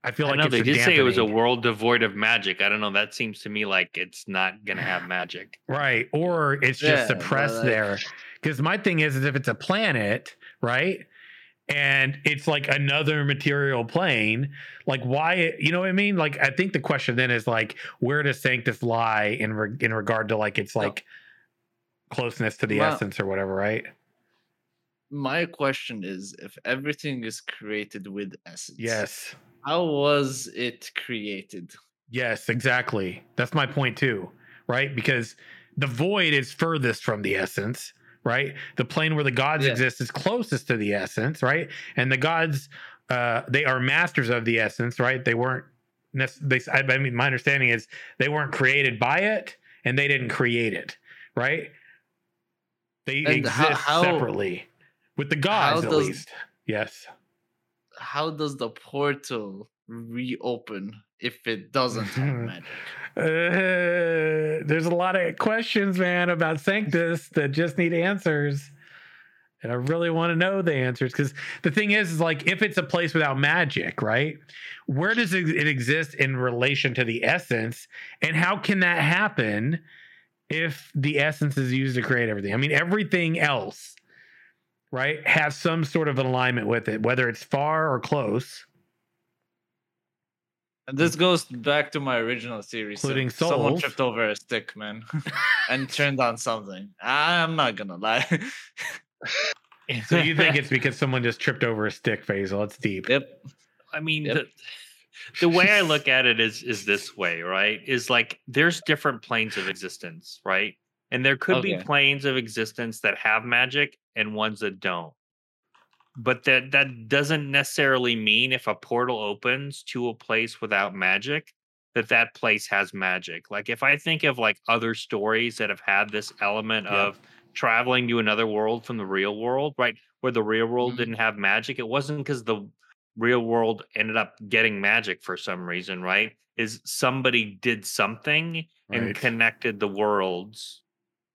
I feel I like know, it's they did dampening. Say it was a world devoid of magic. I don't know. That seems to me like it's not going to have magic. Right. Or it's just yeah, suppressed like... there. Because my thing is, is if it's a planet, right, and it's like another material plane, like why, you know what I mean? Like, I think the question then is like, where does Sanctus lie in re- in regard to like, it's like closeness to the well, essence or whatever, right? My question is, if everything is created with essence, yes, how was it created? Yes, exactly. That's my point too, right? Because the void is furthest from the essence, right? The plane where the gods yeah. exist is closest to the essence, right? And the gods, uh, they are masters of the essence, right? They weren't, they, I mean, my understanding is they weren't created by it and they didn't create it, right? They and exist how, how, separately with the gods, at does, least. Yes. How does the portal reopen if it doesn't have magic? Uh, there's a lot of questions, man, about Sanctus that just need answers. And I really want to know the answers, because the thing is, is like, if it's a place without magic, right? Where does it, it exist in relation to the essence? And how can that happen if the essence is used to create everything? I mean, everything else, right, has some sort of alignment with it, whether it's far or close. And this goes back to my original theory. Including so, someone tripped over a stick, man, and turned on something. I'm not gonna lie. So you think it's because someone just tripped over a stick, Faisal? It's deep. Yep. I mean, yep. the, the way I look at it is is this way, right? Is like there's different planes of existence, right? And there could okay. be planes of existence that have magic and ones that don't. But that, that doesn't necessarily mean if a portal opens to a place without magic, that that place has magic. Like if I think of like other stories that have had this element yeah. of traveling to another world from the real world, right? Where the real world mm-hmm. didn't have magic. It wasn't because the real world ended up getting magic for some reason, right? Is somebody did something right. and connected the worlds.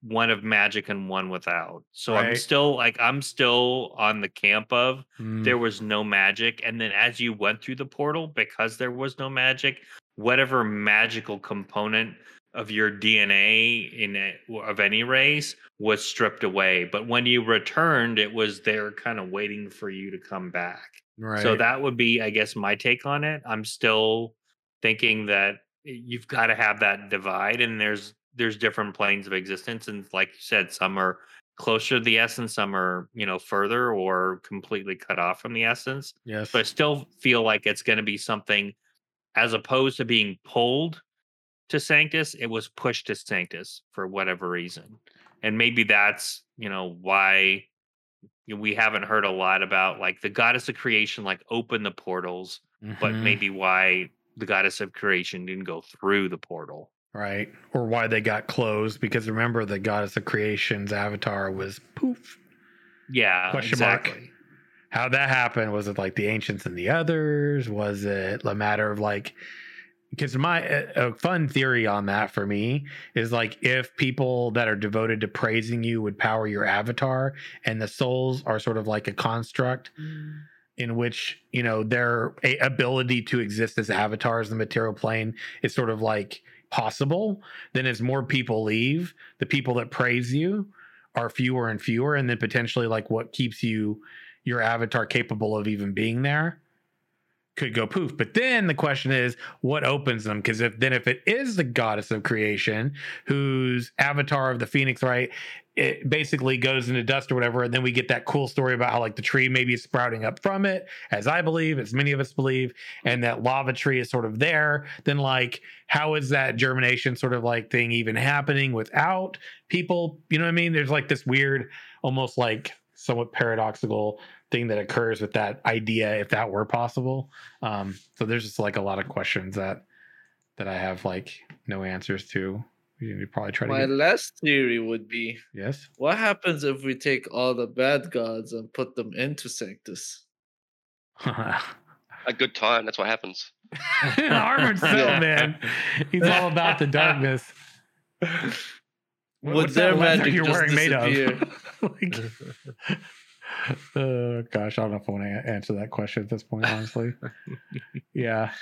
One of magic and one without. So right. I'm still like, I'm still on the camp of mm. there was no magic. And then as you went through the portal, because there was no magic, whatever magical component of your D N A in a, of any race was stripped away. But when you returned, it was there kind of waiting for you to come back. Right. So that would be, I guess, my take on it. I'm still thinking that you've got to have that divide, and there's, there's different planes of existence. And like you said, some are closer to the essence, some are, you know, further or completely cut off from the essence. Yes. But I still feel like it's going to be something, as opposed to being pulled to Sanctus, it was pushed to Sanctus for whatever reason. And maybe that's, you know, why we haven't heard a lot about like the goddess of creation, like open the portals, mm-hmm. but maybe why the goddess of creation didn't go through the portal. Right. Or why they got closed, because remember the goddess of creation's avatar was poof. Yeah. Question exactly. mark. How that happened? Was it like the ancients and the others? Was it a matter of like, because my a fun theory on that for me is like, if people that are devoted to praising you would power your avatar, and the souls are sort of like a construct mm. in which, you know, their ability to exist as avatars in the material plane is sort of like possible, then as more people leave, the people that praise you are fewer and fewer, and then potentially like what keeps you your avatar capable of even being there could go poof. But then the question is, what opens them? Because if then if it is the goddess of creation whose avatar of the phoenix, right, it basically goes into dust or whatever, and then we get that cool story about how like the tree maybe is sprouting up from it, as I believe, as many of us believe, and that lava tree is sort of there, then like how is that germination sort of like thing even happening without people? You know what I mean? There's like this weird, almost like somewhat paradoxical thing that occurs with that idea, if that were possible. Um, so there's just like a lot of questions that that I have like no answers to. You probably try to My get... last theory would be, yes, what happens if we take all the bad gods and put them into Sanctus? A good time. That's what happens. Armored Cell, man. He's all about the darkness. What, What's their magic you're wearing made of? Like, uh, gosh, I don't know if I want to answer that question at this point, honestly. Yeah.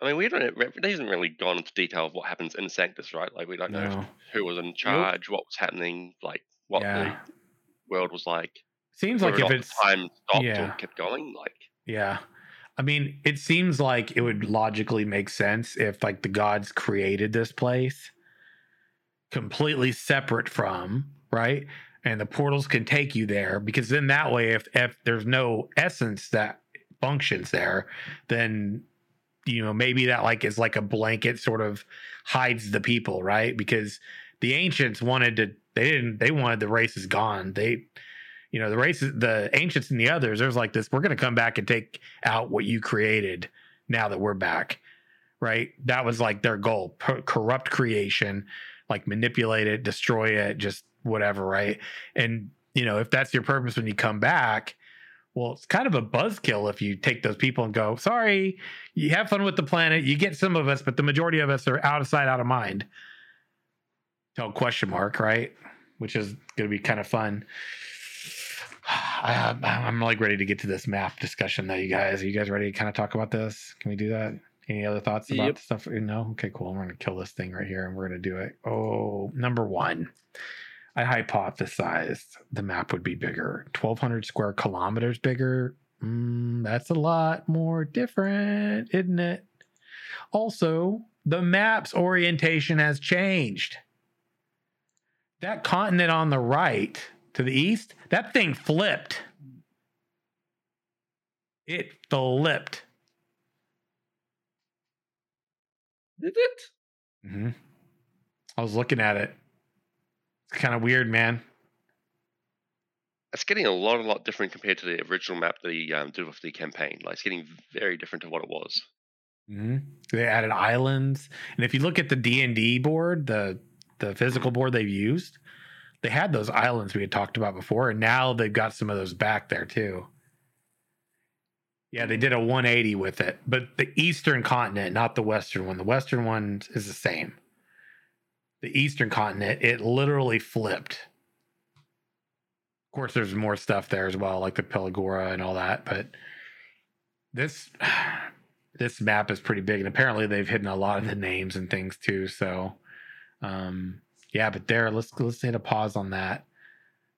I mean, we don't. It hasn't really gone into detail of what happens in Sanctus, right? Like, we don't no. know who was in charge, nope. what was happening, like what yeah. the world was like. seems like if it's time stopped yeah. or kept going, like yeah. I mean, it seems like it would logically make sense if like the gods created this place completely separate from, right? And the portals can take you there, because then that way, if if there's no essence that functions there, then you know maybe that like is like a blanket sort of hides the people, right? Because the ancients wanted to, they didn't, they wanted the races gone. They You know, the races, the ancients and the others, there's like this, we're going to come back and take out what you created now that we're back, right? That was like their goal, per- corrupt creation, like manipulate it, destroy it, just whatever, right? And, you know, if that's your purpose when you come back, well, it's kind of a buzzkill if you take those people and go, sorry, you have fun with the planet, you get some of us, but the majority of us are out of sight, out of mind. So question mark, right? Which is going to be kind of fun. I, I'm like ready to get to this map discussion though, you guys. Are you guys ready to kind of talk about this? Can we do that? Any other thoughts about yep. the stuff? No? Okay, cool. We're going to kill this thing right here and we're going to do it. Oh, number one. I hypothesized the map would be bigger. twelve hundred square kilometers bigger. Mm, that's a lot more different, isn't it? Also, the map's orientation has changed. That continent on the right... to the east, that thing flipped. It flipped. Did it? Mm-hmm. I was looking at it. It's kind of weird, man. It's getting a lot, a lot different compared to the original map they um, did with the campaign. Like, it's getting very different to what it was. Mm-hmm. They added islands, and if you look at the D and D board, the the physical board they've used. They had those islands we had talked about before, and now they've got some of those back there too. Yeah, they did a one eighty with it, but the eastern continent, not the western one. The western one is the same. The eastern continent, it literally flipped. Of course, there's more stuff there as well, like the Pelagora and all that, but this this map is pretty big, and apparently they've hidden a lot of the names and things too, so... um Yeah, but there, let's let's hit a pause on that.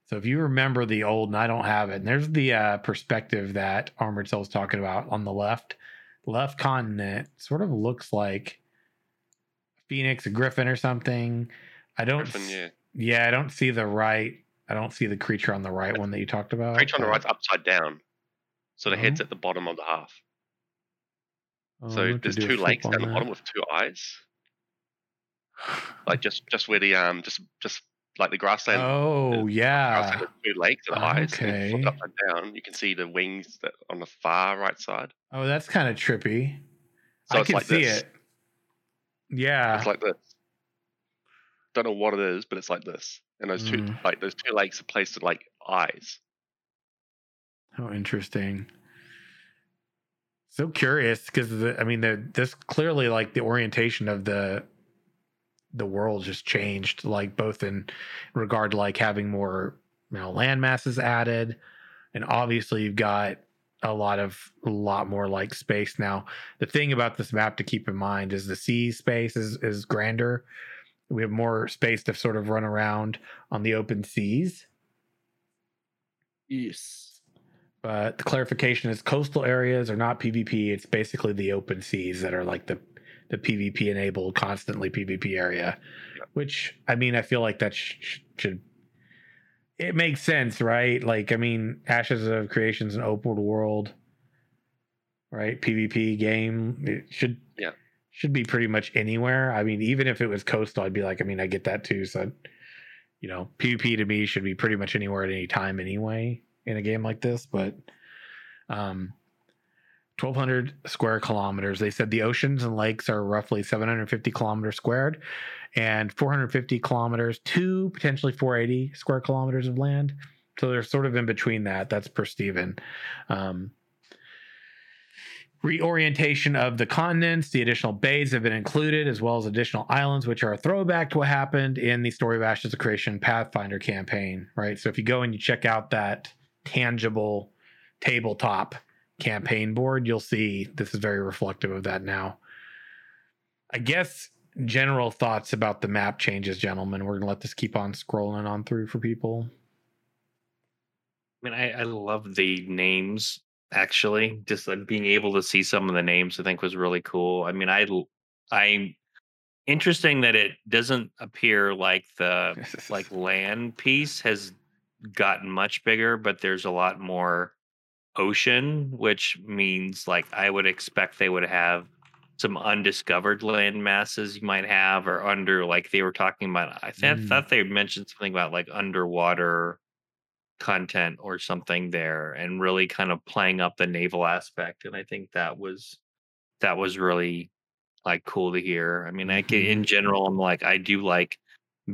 So if you remember the old, and I don't have it, and there's the uh, perspective that Armored Cell's talking about on the left. Left continent sort of looks like a phoenix, a griffin or something. I don't griffin, yeah. yeah, I don't see the right. I don't see the creature on the right, the one that you talked about. Creature on the right's upside down. So the mm-hmm. head's at the bottom of the half. Oh, so there's two legs down the bottom with two eyes. Like just, just where the um, just, just like the grassland. Oh is, yeah, grassland with two legs and eyes. Okay. And up and down, you can see the wings that on the far right side. Oh, that's kind of trippy. So I it's can like see this. it. Yeah, it's like this. Don't know what it is, but it's like this. And those mm. two, like those two legs, are placed in like eyes. How interesting. So curious because I mean, the this clearly like the orientation of the. the world just changed, like both in regard to like having more, you know, land masses added. And obviously you've got a lot of, a lot more like space. Now, the thing about this map to keep in mind is the sea space is, is grander. We have more space to sort of run around on the open seas. Yes. But the clarification is coastal areas are not P V P. It's basically the open seas that are like the, the P V P enabled, constantly P V P area, which I mean, I feel like that sh- sh- should, it makes sense, right? Like, I mean, Ashes of Creation's an open world, right? P V P game. It should, yeah, should be pretty much anywhere. I mean, even if it was coastal, I'd be like, I mean, I get that too. So, you know, P V P to me should be pretty much anywhere at any time anyway in a game like this, but, um, twelve hundred square kilometers. They said the oceans and lakes are roughly seven hundred fifty kilometers squared and four hundred fifty kilometers to potentially four hundred eighty square kilometers of land. So they're sort of in between that. That's per Stephen. Um, reorientation of the continents. The additional bays have been included, as well as additional islands, which are a throwback to what happened in the Story of Ashes of Creation Pathfinder campaign, right? So if you go and you check out that tangible tabletop campaign board, you'll see this is very reflective of that now. I guess general thoughts about the map changes, gentlemen. We're gonna let this keep on scrolling on through for people. I mean, I, I love the names, actually. Just uh, being able to see some of the names, I think, was really cool. I mean, I, I'm interesting that it doesn't appear like the like land piece has gotten much bigger, but there's a lot more ocean, which means like I would expect they would have some undiscovered land masses you might have, or under, like they were talking about. I th- mm. thought they mentioned something about like underwater content or something there, and really kind of playing up the naval aspect. And I think that was that was really like cool to hear. I mean, I can, in general, I'm like, I do like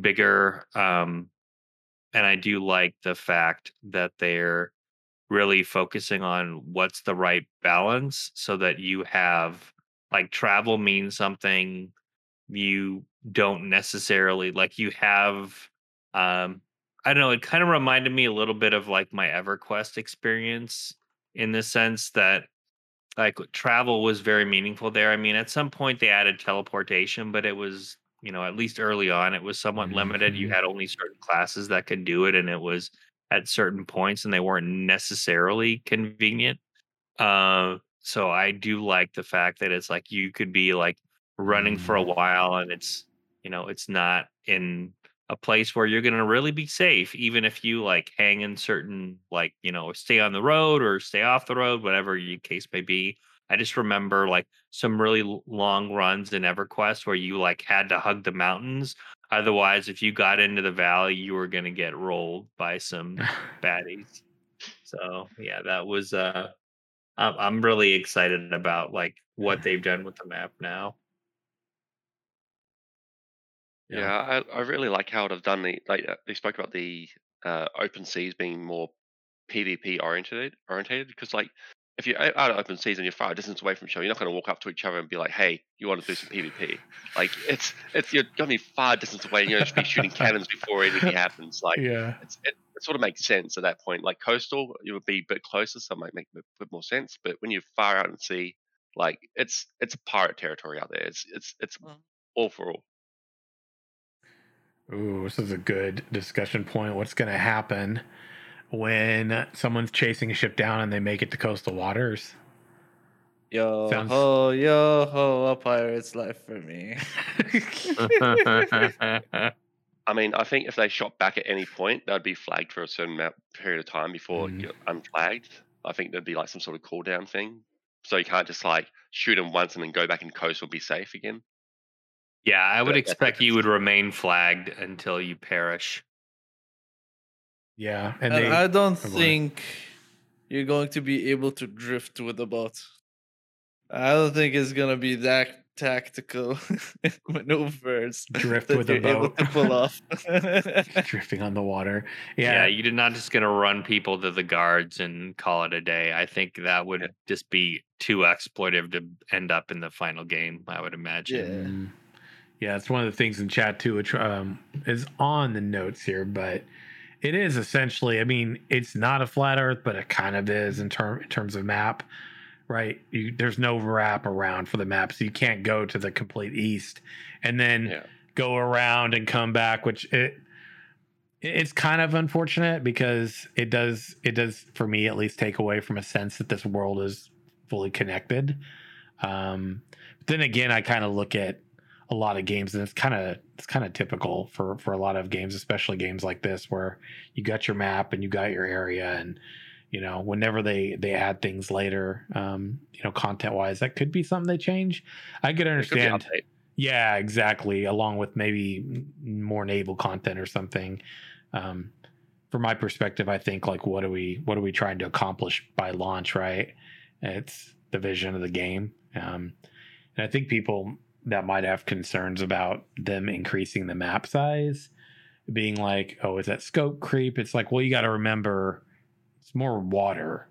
bigger, um, and I do like the fact that they're really focusing on what's the right balance, so that you have, like, travel means something. You don't necessarily, like, you have, um, I don't know, it kind of reminded me a little bit of, like, my EverQuest experience, in the sense that, like, travel was very meaningful there. I mean, at some point they added teleportation, but it was, you know, at least early on, it was somewhat mm-hmm. limited. You had only certain classes that could do it, and it was at certain points, and they weren't necessarily convenient. Uh, So I do like the fact that it's like you could be like running for a while, and it's, you know, it's not in a place where you're going to really be safe, even if you like hang in certain, like, you know, stay on the road or stay off the road, whatever your case may be. I just remember like some really long runs in EverQuest where you like had to hug the mountains. Otherwise, if you got into the valley, you were going to get rolled by some baddies. So yeah, that was, uh, I'm really excited about like what they've done with the map now. Yeah, yeah I, I really like how they've done the, like, they spoke about the uh, open seas being more PvP oriented, orientated, because like if you're out of open seas and you're far a distance away from each other, you're not going to walk up to each other and be like, "Hey, you want to do some PvP?" Like it's it's you're going to be far distance away, and you're going to be shooting cannons before anything happens. Like yeah. it's, it, it sort of makes sense at that point. Like coastal, you would be a bit closer, so it might make a bit more sense. But when you're far out in sea, like it's it's pirate territory out there. It's it's it's all for all. Ooh, this is a good discussion point. What's going to happen when someone's chasing a ship down and they make it to coastal waters? Yo Sounds... ho, yo ho, a pirate's life for me. I mean, I think if they shot back at any point, they'd be flagged for a certain amount, period of time before mm-hmm. you're unflagged. I think there'd be like some sort of cooldown thing. So you can't just like shoot them once and then go back and coast or be safe again. Yeah, I would but expect you would remain flagged until you perish. Yeah, and, and they, I don't think you're going to be able to drift with a boat. I don't think it's going to be that tactical maneuvers. Drift that with a boat. Able to pull off. Drifting on the water. Yeah. yeah, you're not just going to run people to the guards and call it a day. I think that would yeah. just be too exploitive to end up in the final game, I would imagine. Yeah, yeah it's one of the things in chat too, which um, is on the notes here, but it is essentially, I mean, it's not a flat earth, but it kind of is in, ter- in terms of map, right? You, there's no wrap around for the map, so you can't go to the complete east and then yeah. go around and come back, which it it's kind of unfortunate because it does, it does for me at least take away from a sense that this world is fully connected. Um, but then again, I kind of look at a lot of games, and it's kind of it's kind of typical for for a lot of games, especially games like this, where you got your map and you got your area, and you know, whenever they they add things later, um, you know, content wise, that could be something they change. I could understand, yeah, exactly. Along with maybe more naval content or something. Um, from my perspective, I think like, what are we what are we trying to accomplish by launch? Right, it's the vision of the game, um, and I think people that might have concerns about them increasing the map size being like, oh, is that scope creep? It's like, well, you got to remember it's more water.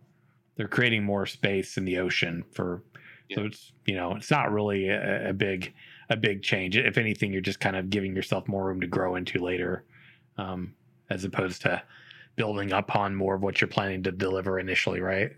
They're creating more space in the ocean for, yeah. so it's, you know, it's not really a, a big, a big change. If anything, you're just kind of giving yourself more room to grow into later, um, as opposed to building upon more of what you're planning to deliver initially. Right.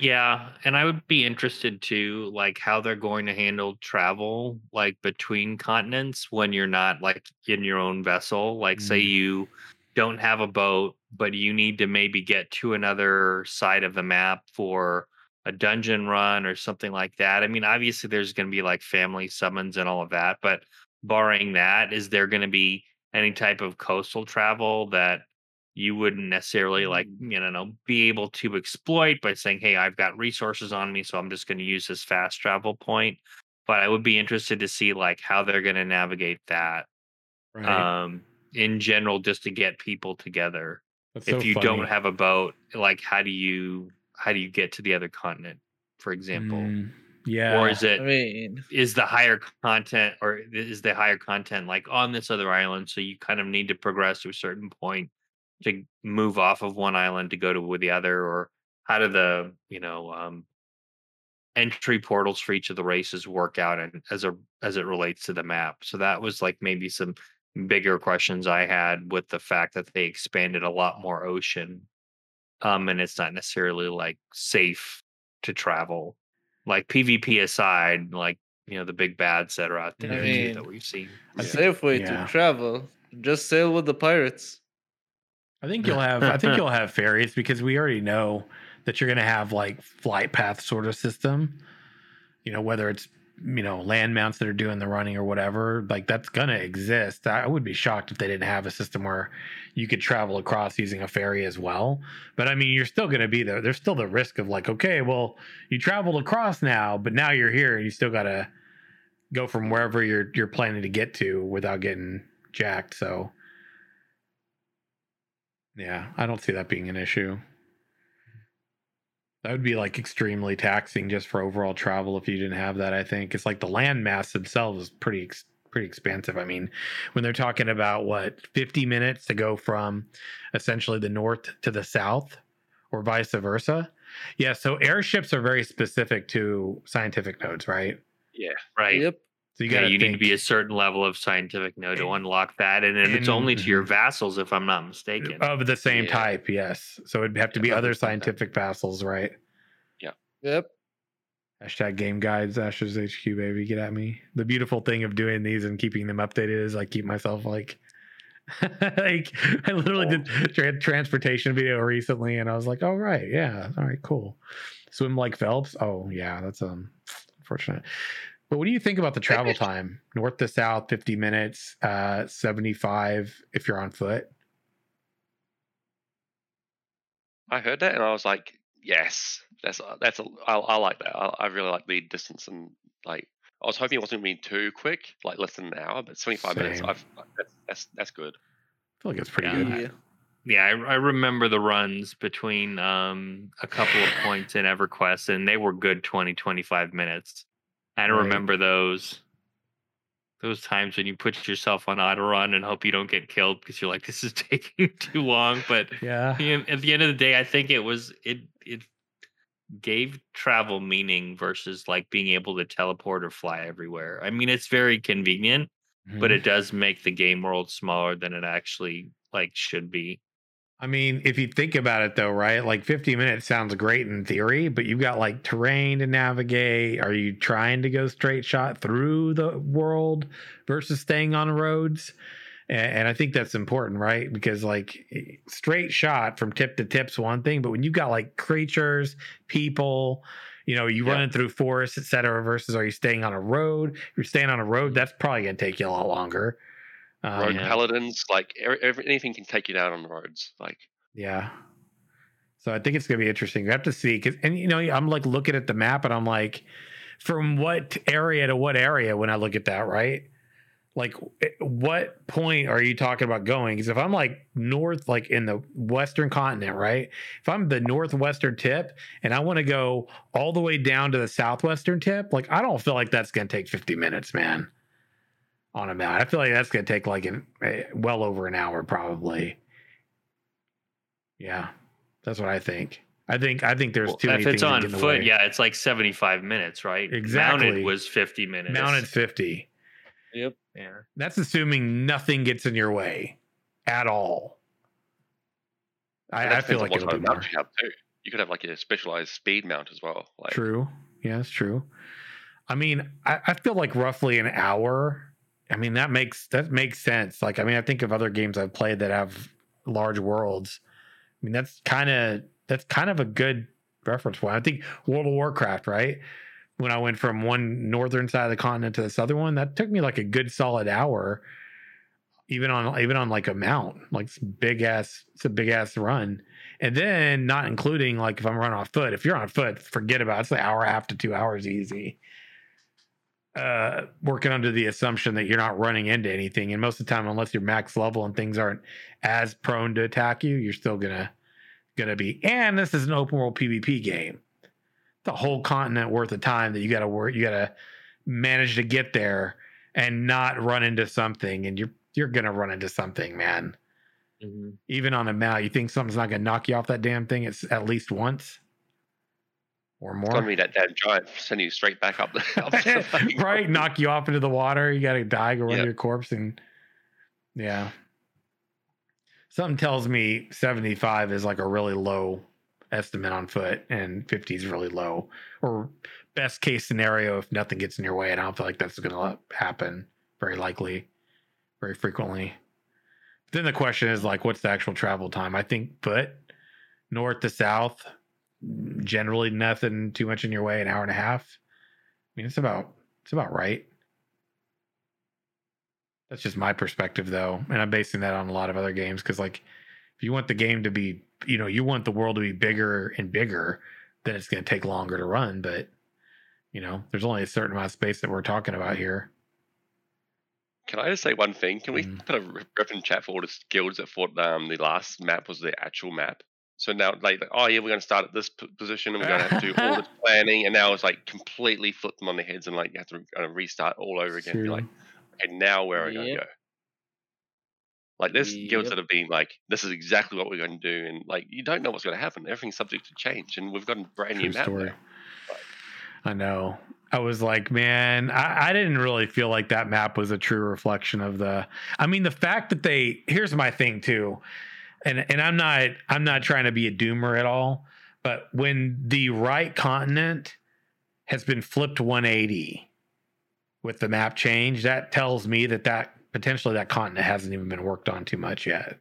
Yeah, and I would be interested to like how they're going to handle travel like between continents when you're not like in your own vessel. Like mm. say you don't have a boat, but you need to maybe get to another side of the map for a dungeon run or something like that. I mean, obviously there's going to be like family summons and all of that, but barring that, is there going to be any type of coastal travel that you wouldn't necessarily like, you know, be able to exploit by saying, hey, I've got resources on me, so I'm just going to use this fast travel point? But I would be interested to see like how they're going to navigate that, right. um, in general, just to get people together. That's if so you funny. Don't have a boat, like how do you how do you get to the other continent, for example? Mm, yeah. Or is it I mean... is the higher content or is the higher content like on this other island? So you kind of need to progress to a certain point to move off of one island to go to the other, or how do the, you know, um, entry portals for each of the races work out and as a, as it relates to the map. So that was like maybe some bigger questions I had with the fact that they expanded a lot more ocean. Um, and it's not necessarily like safe to travel, like PvP aside, like, you know, the big bads that are out there I mean, that we've seen. A safe way yeah. to travel, just sail with the pirates. I think you'll have I think you'll have ferries, because we already know that you're going to have like flight path sort of system, you know, whether it's, you know, land mounts that are doing the running or whatever, like that's going to exist. I would be shocked if they didn't have a system where you could travel across using a ferry as well. But I mean, you're still going to be there. There's still the risk of like, okay, well, you traveled across now, but now you're here and you still got to go from wherever you're you're planning to get to without getting jacked. So yeah, I don't see that being an issue. That would be like extremely taxing just for overall travel if you didn't have that, I think. It's like the landmass itself is pretty pretty expansive. I mean, when they're talking about, what, fifty minutes to go from essentially the north to the south or vice versa? Yeah, so airships are very specific to scientific nodes, right? Yeah, right. Yep. So you, yeah, you need to be a certain level of scientific node to unlock that, and, and it's only to your vassals, if I'm not mistaken. Of the same yeah. type, yes. So it'd have to yeah, be other scientific type. Vassals, right? Yeah. Yep. Hashtag game guides, Ashes H Q, baby, get at me. The beautiful thing of doing these and keeping them updated is I keep myself like, like I literally oh. did tra- transportation video recently, and I was like, oh right, yeah, all right, cool. Swim like Phelps. Oh yeah, that's um unfortunate. But what do you think about the travel time? North to south, fifty minutes, uh, seventy-five if you're on foot. I heard that and I was like, yes, that's that's a, I, I like that. I, I really like the distance, and like I was hoping it wasn't going to be too quick, like less than an hour, but seventy-five Same. minutes, I've, that's, that's that's good. I feel like that's pretty yeah, good. Yeah. Yeah, I, I remember the runs between um, a couple of points in EverQuest, and they were good twenty, twenty-five minutes. I don't right. remember those those times when you put yourself on auto run and hope you don't get killed because you're like, this is taking too long. But yeah, you know, at the end of the day, I think it was it it gave travel meaning versus like being able to teleport or fly everywhere. I mean, it's very convenient, mm-hmm. but it does make the game world smaller than it actually like should be. I mean, if you think about it, though, right, like fifty minutes sounds great in theory, but you've got like terrain to navigate. Are you trying to go straight shot through the world versus staying on roads? And, and I think that's important, right? Because like straight shot from tip to tip's one thing, but when you've got like creatures, people, you know, you yep. running through forests, et cetera, versus are you staying on a road? If you're staying on a road, that's probably going to take you a lot longer. Um, Road yeah. paladins, like every, anything can take you down on the roads. Like, yeah. So I think it's going to be interesting. You have to see, cause, and you know, I'm like looking at the map, and I'm like, from what area to what area when I look at that, right? Like, what point are you talking about going? Because if I'm like north, like in the western continent, right? If I'm the northwestern tip, and I want to go all the way down to the southwestern tip, like I don't feel like that's going to take fifty minutes, man. On a map, I feel like that's going to take like an well over an hour, probably. Yeah, that's what I think. I think I think there's well, too. If many it's on foot, away. Yeah, it's like seventy-five minutes, right? Exactly. Mounted was fifty minutes. Mounted fifty. Yep. Yeah. That's assuming nothing gets in your way at all. I, I feel like it'll be more. You, you could have like a specialized speed mount as well. Like. True. Yeah, that's true. I mean, I, I feel like roughly an hour. I mean, that makes that makes sense. Like, I mean, I think of other games I've played that have large worlds. I mean, that's kind of that's kind of a good reference point. I think World of Warcraft, right? When I went from one northern side of the continent to the southern one, that took me like a good solid hour, even on even on like a mount, like big ass, it's a big ass run. And then not including like if I'm running on foot, if you're on foot, forget about it. It's an hour and a half to two hours easy. Uh, working under the assumption that you're not running into anything. And most of the time, unless you're max level and things aren't as prone to attack you, you're still gonna gonna be. And this is an open world PvP game. The whole continent worth of time that you gotta work, you gotta manage to get there and not run into something. And you're you're gonna run into something, man. Mm-hmm. Even on a mount, you think something's not gonna knock you off that damn thing. It's at least once or more. It's gonna be that damn giant send you straight back up the, up the right, knock you off into the water. You gotta die, go run yep. your corpse, and yeah. Something tells me seventy-five is like a really low estimate on foot, and fifty is really low, or best case scenario if nothing gets in your way. And I don't feel like that's gonna happen very likely, very frequently. But then the question is like, what's the actual travel time? I think foot north to south, generally nothing too much in your way, an hour and a half. I mean, it's about it's about right. That's just my perspective though, and I'm basing that on a lot of other games, because like if you want the game to be, you know, you want the world to be bigger and bigger, then it's going to take longer to run. But you know, there's only a certain amount of space that we're talking about here. Can I just say one thing? Can we mm. put a ref in chat for all the guilds that thought um, the last map was the actual map? So now, like, oh, yeah, we're going to start at this p- position and we're going to have to do all this planning. And now it's, like, completely flip them on their heads and, like, you have to re- uh, restart all over again. Sure. Be like, okay, now where are yep. I going to go? Like, there's yep. guilds that have been like, this is exactly what we're going to do. And, like, you don't know what's going to happen. Everything's subject to change. And we've got a brand True new map story. Now. Like, I know. I was like, man, I, I didn't really feel like that map was a true reflection of the – I mean, the fact that they – here's my thing, too. And and I'm not I'm not trying to be a doomer at all, but when the right continent has been flipped one eighty with the map change, that tells me that that potentially that continent hasn't even been worked on too much yet.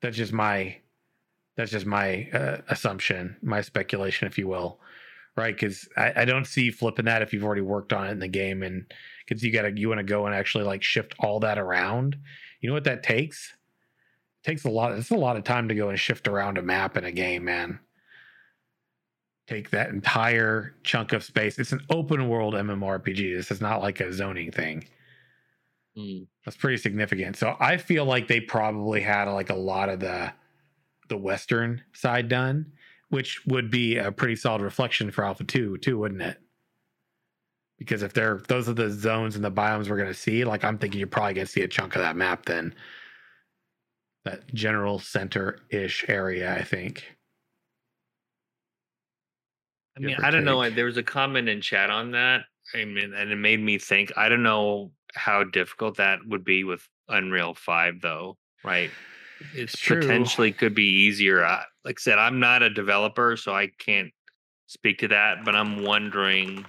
That's just my that's just my uh, assumption, my speculation, if you will, right? Because I, I don't see flipping that if you've already worked on it in the game, and because you gotta you want to go and actually like shift all that around. You know what that takes? Takes a lot. It's a lot of time to go and shift around a map in a game, man. Take that entire chunk of space. It's an open world MMORPG. This is not like a zoning thing. Mm. That's pretty significant. So I feel like they probably had like a lot of the the western side done, which would be a pretty solid reflection for Alpha two, too, wouldn't it? Because if they're those are the zones and the biomes we're going to see, like I'm thinking you're probably going to see a chunk of that map then. That general center-ish area, I think. I mean, I don't know. There was a comment in chat on that. I mean, and it made me think. I don't know how difficult that would be with Unreal five, though, right? It's true. Potentially could be easier. I, like I said, I'm not a developer, so I can't speak to that. But I'm wondering,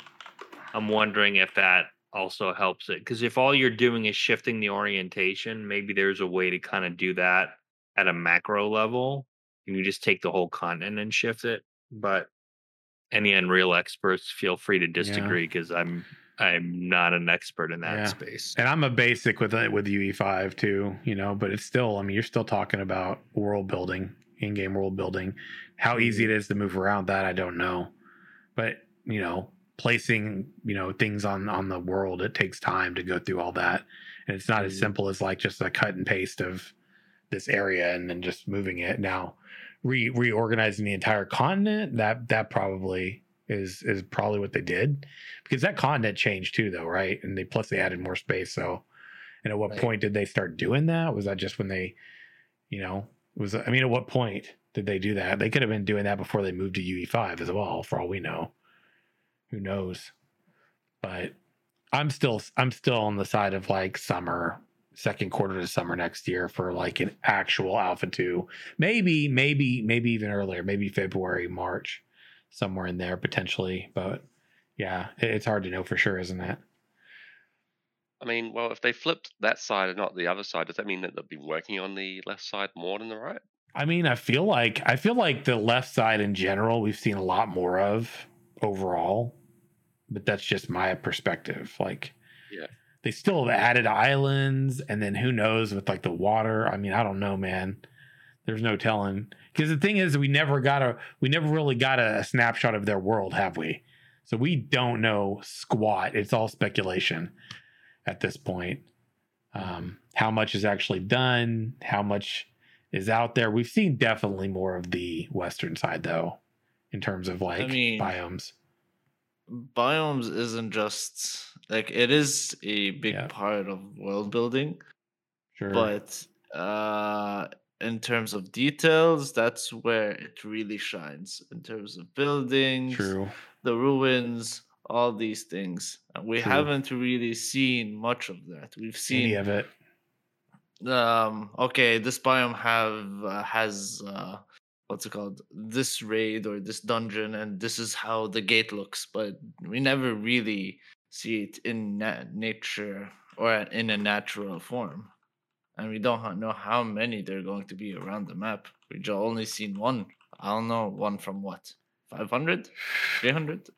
I'm wondering if that also helps it, because if all you're doing is shifting the orientation, maybe there's a way to kind of do that at a macro level and you just take the whole continent and shift it. But any Unreal experts, feel free to disagree, because yeah. i'm i'm not an expert in that yeah. space, and I'm a basic with it with U E five too, you know. But it's still, I mean, you're still talking about world building, in-game world building. How easy it is to move around that, I don't know, but you know, placing, you know, things on on the world, it takes time to go through all that, and it's not mm-hmm. as simple as like just a cut and paste of this area and then just moving it. Now re- reorganizing the entire continent, that that probably is is probably what they did, because that continent changed too, though, right? And they plus they added more space. So, and at what right. point did they start doing that? Was that just when they, you know, was I mean, at what point did they do that? They could have been doing that before they moved to U E five as well, for all we know. Who knows? But I'm still I'm still on the side of like summer, second quarter to summer next year for like an actual Alpha two. Maybe, maybe, maybe even earlier, maybe February, March, somewhere in there potentially. But yeah, it's hard to know for sure, isn't it? I mean, well, if they flipped that side and not the other side, does that mean that they've been working on the left side more than the right? I mean, I feel like I feel like the left side in general we've seen a lot more of overall, but that's just my perspective. Like, yeah, they still have added islands, and then who knows with like the water. I mean, I don't know, man. There's no telling, because the thing is, we never got a we never really got a, a snapshot of their world, have we? So we don't know squat. It's all speculation at this point. Um, how much is actually done? How much is out there? We've seen definitely more of the western side, though, in terms of like I mean, biomes. Biomes isn't just like it is a big yeah. part of world building, sure. But uh, in terms of details, that's where it really shines. In terms of buildings, true. The ruins, all these things, and we true. haven't really seen much of that. We've seen any of it. Um. Okay, this biome have uh, has uh, what's it called? This raid or this dungeon, and this is how the gate looks. But we never really see it in na- nature or in a natural form, and we don't know how many there are going to be around the map. We've only seen one. I don't know one from what? five hundred, three hundred,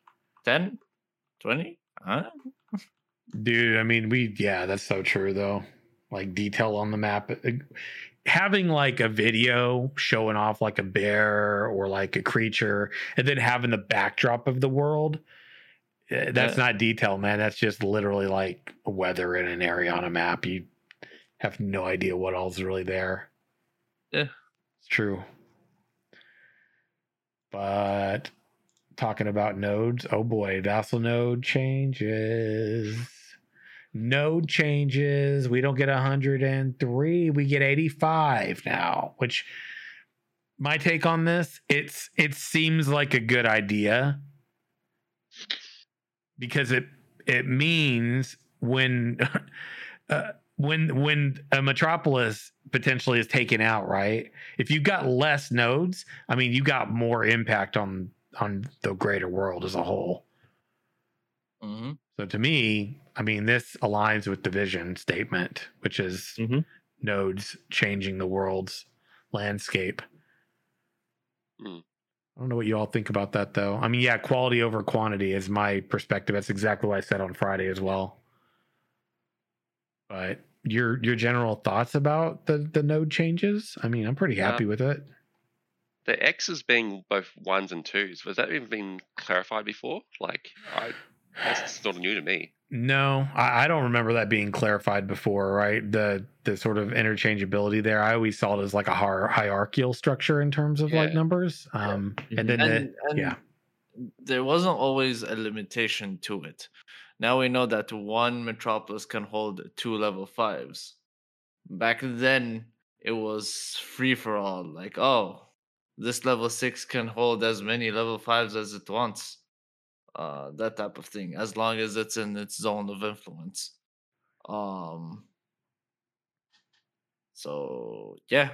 ten, twenty. Huh? Dude, I mean, we yeah, that's so true though. Like detail on the map, having like a video showing off like a bear or like a creature, and then having the backdrop of the world. That's yeah. not detail, man. That's just literally like weather in an area on a map. You have no idea what all's really there. Yeah, it's true. But talking about nodes, oh boy, vassal node changes. Node changes. We don't get one hundred three. We get eighty-five now, which my take on this, it's it seems like a good idea because it it means when uh, when when a metropolis potentially is taken out, right? If you got less nodes, I mean, you got more impact on on the greater world as a whole. Mm-hmm. So to me, I mean, this aligns with the vision statement, which is mm-hmm. nodes changing the world's landscape. Mm. I don't know what you all think about that, though. I mean, yeah, quality over quantity is my perspective. That's exactly what I said on Friday as well. But your your general thoughts about the, the node changes? I mean, I'm pretty happy uh, with it. The X's being both ones and twos, was that even been clarified before? Like, I... That's sort of new to me. No, I, I don't remember that being clarified before, right? The the sort of interchangeability there. I always saw it as like a hier- hierarchical structure in terms of yeah. like numbers. Um, yeah. And then, and, it, and yeah. There wasn't always a limitation to it. Now we know that one metropolis can hold two level fives. Back then, it was free for all. Like, oh, this level six can hold as many level fives as it wants. Uh, that type of thing, as long as it's in its zone of influence. Um, so, yeah.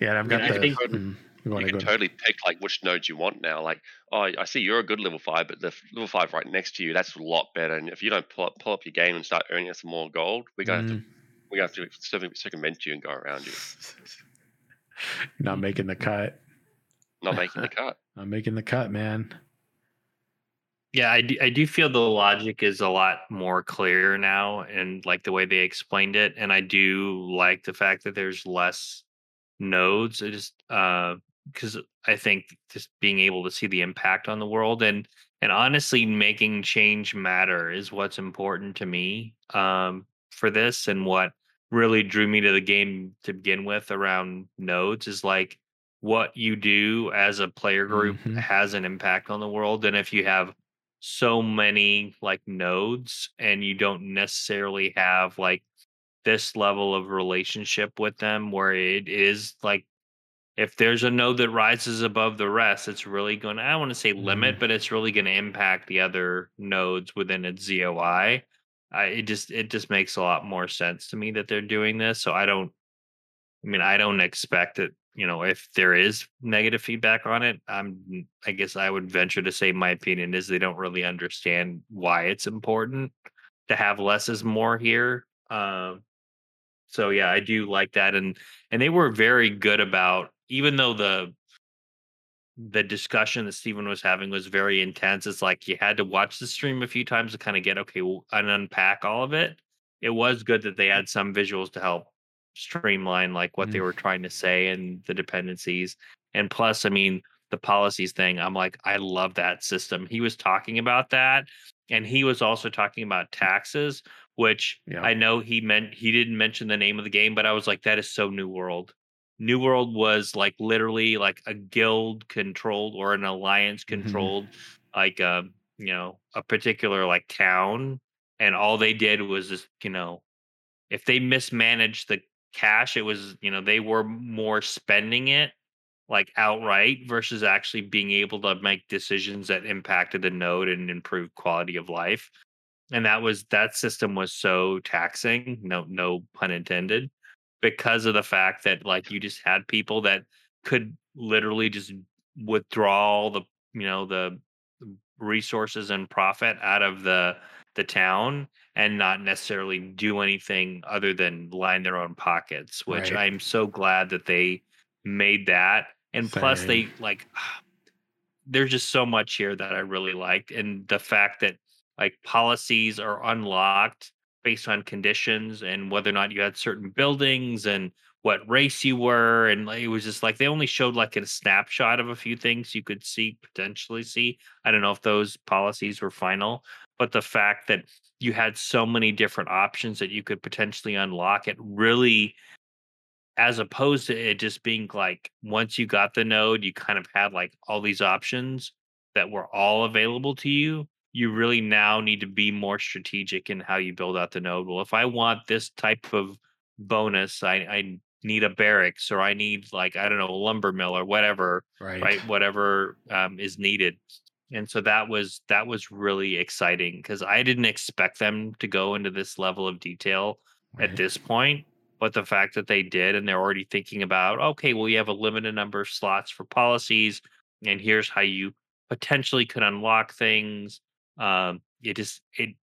Yeah, and I've got yeah, the... You can, mm, you can totally pick like which nodes you want now. Like, oh, I see you're a good level five, but the level five right next to you, that's a lot better. And if you don't pull up, pull up your game and start earning some more gold, we're going mm. to have to circumvent you and go around you. Not making the cut. Not making the cut. Not making the cut, man. Yeah, I do, I do feel the logic is a lot more clear now and like the way they explained it. And I do like the fact that there's less nodes. I just because uh, I think just being able to see the impact on the world and and honestly making change matter is what's important to me um, for this. And what really drew me to the game to begin with around nodes is like, what you do as a player group mm-hmm. has an impact on the world. And if you have so many like nodes and you don't necessarily have like this level of relationship with them where it is like, if there's a node that rises above the rest, it's really going to, I want to say limit, mm-hmm. but it's really going to impact the other nodes within its Z O I. I, it just, it just makes a lot more sense to me that they're doing this. So I don't, I mean, I don't expect it. You know, if there is negative feedback on it, I'm, I guess I would venture to say my opinion is they don't really understand why it's important. to have less is more here. Uh, so yeah, I do like that, and and they were very good about, even though the the discussion that Steven was having was very intense, it's like you had to watch the stream a few times to kind of get okay well, and unpack all of it. It was good that they had some visuals to help streamline like what mm. they were trying to say and the dependencies. And plus, I mean, the policies thing, I'm like, I love that system. He was talking about that, and he was also talking about taxes, which yeah. I know he meant he didn't mention the name of the game, but I was like, that is so New World. New World was like literally like a guild controlled or an alliance controlled, mm-hmm. like a you know a particular like town, and all they did was just you know if they mismanaged the cash, it was you know they were more spending it like outright versus actually being able to make decisions that impacted the node and improved quality of life. And that was that system was so taxing, no no pun intended. Because of the fact that like you just had people that could literally just withdraw all the you know the resources and profit out of the the town and not necessarily do anything other than line their own pockets, which right. I'm so glad that they made that. And Same. Plus they like there's just so much here that I really liked, and the fact that like policies are unlocked based on conditions and whether or not you had certain buildings and what race you were. And it was just like, they only showed like a snapshot of a few things you could see, potentially see. I don't know if those policies were final, but the fact that you had so many different options that you could potentially unlock, it really, as opposed to it just being like, once you got the node, you kind of had like all these options that were all available to you. You really now need to be more strategic in how you build out the node. Well, if I want this type of bonus, I, I need a barracks, or I need like, I don't know, a lumber mill or whatever, right? right? Whatever um, is needed. And so that was, that was really exciting because I didn't expect them to go into this level of detail right. at this point, but the fact that they did, and they're already thinking about, okay, well, you have a limited number of slots for policies, and here's how you potentially could unlock things. Um, it just it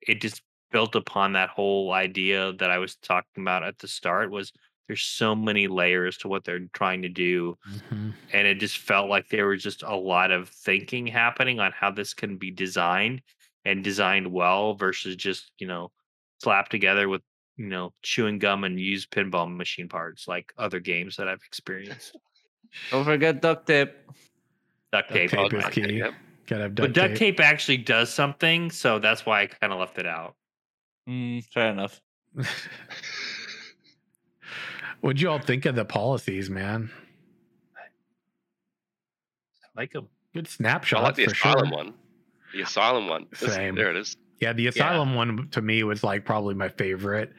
it just built upon that whole idea that I was talking about at the start. Was there's so many layers to what they're trying to do, mm-hmm. and it just felt like there was just a lot of thinking happening on how this can be designed and designed well versus just you know slapped together with you know chewing gum and used pinball machine parts like other games that I've experienced. Don't forget duct tape. Duct tape, duct tape is key. Yep. Duct but duct tape. tape actually does something, so that's why I kind of left it out. Mm, fair enough. What'd you all think of the policies, man? I like them. Good snapshot. I like the for asylum sure. one. The asylum one. Same. There it is. Yeah, the asylum yeah. one to me was like probably my favorite.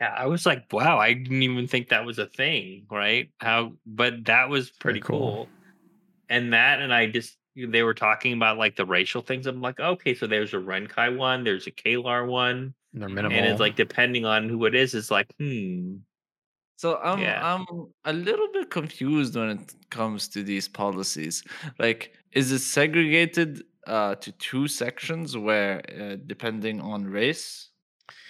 Yeah, I was like, wow, I didn't even think that was a thing, right? How? But that was pretty cool. cool. And that, and I just. They were talking about like the racial things. I'm like, okay, so there's a Renkai one, there's a Kalar one, they're minimal, and it's like depending on who it is, it's like, hmm. So I'm yeah. I'm a little bit confused when it comes to these policies. Like, is it segregated uh, to two sections where uh, depending on race,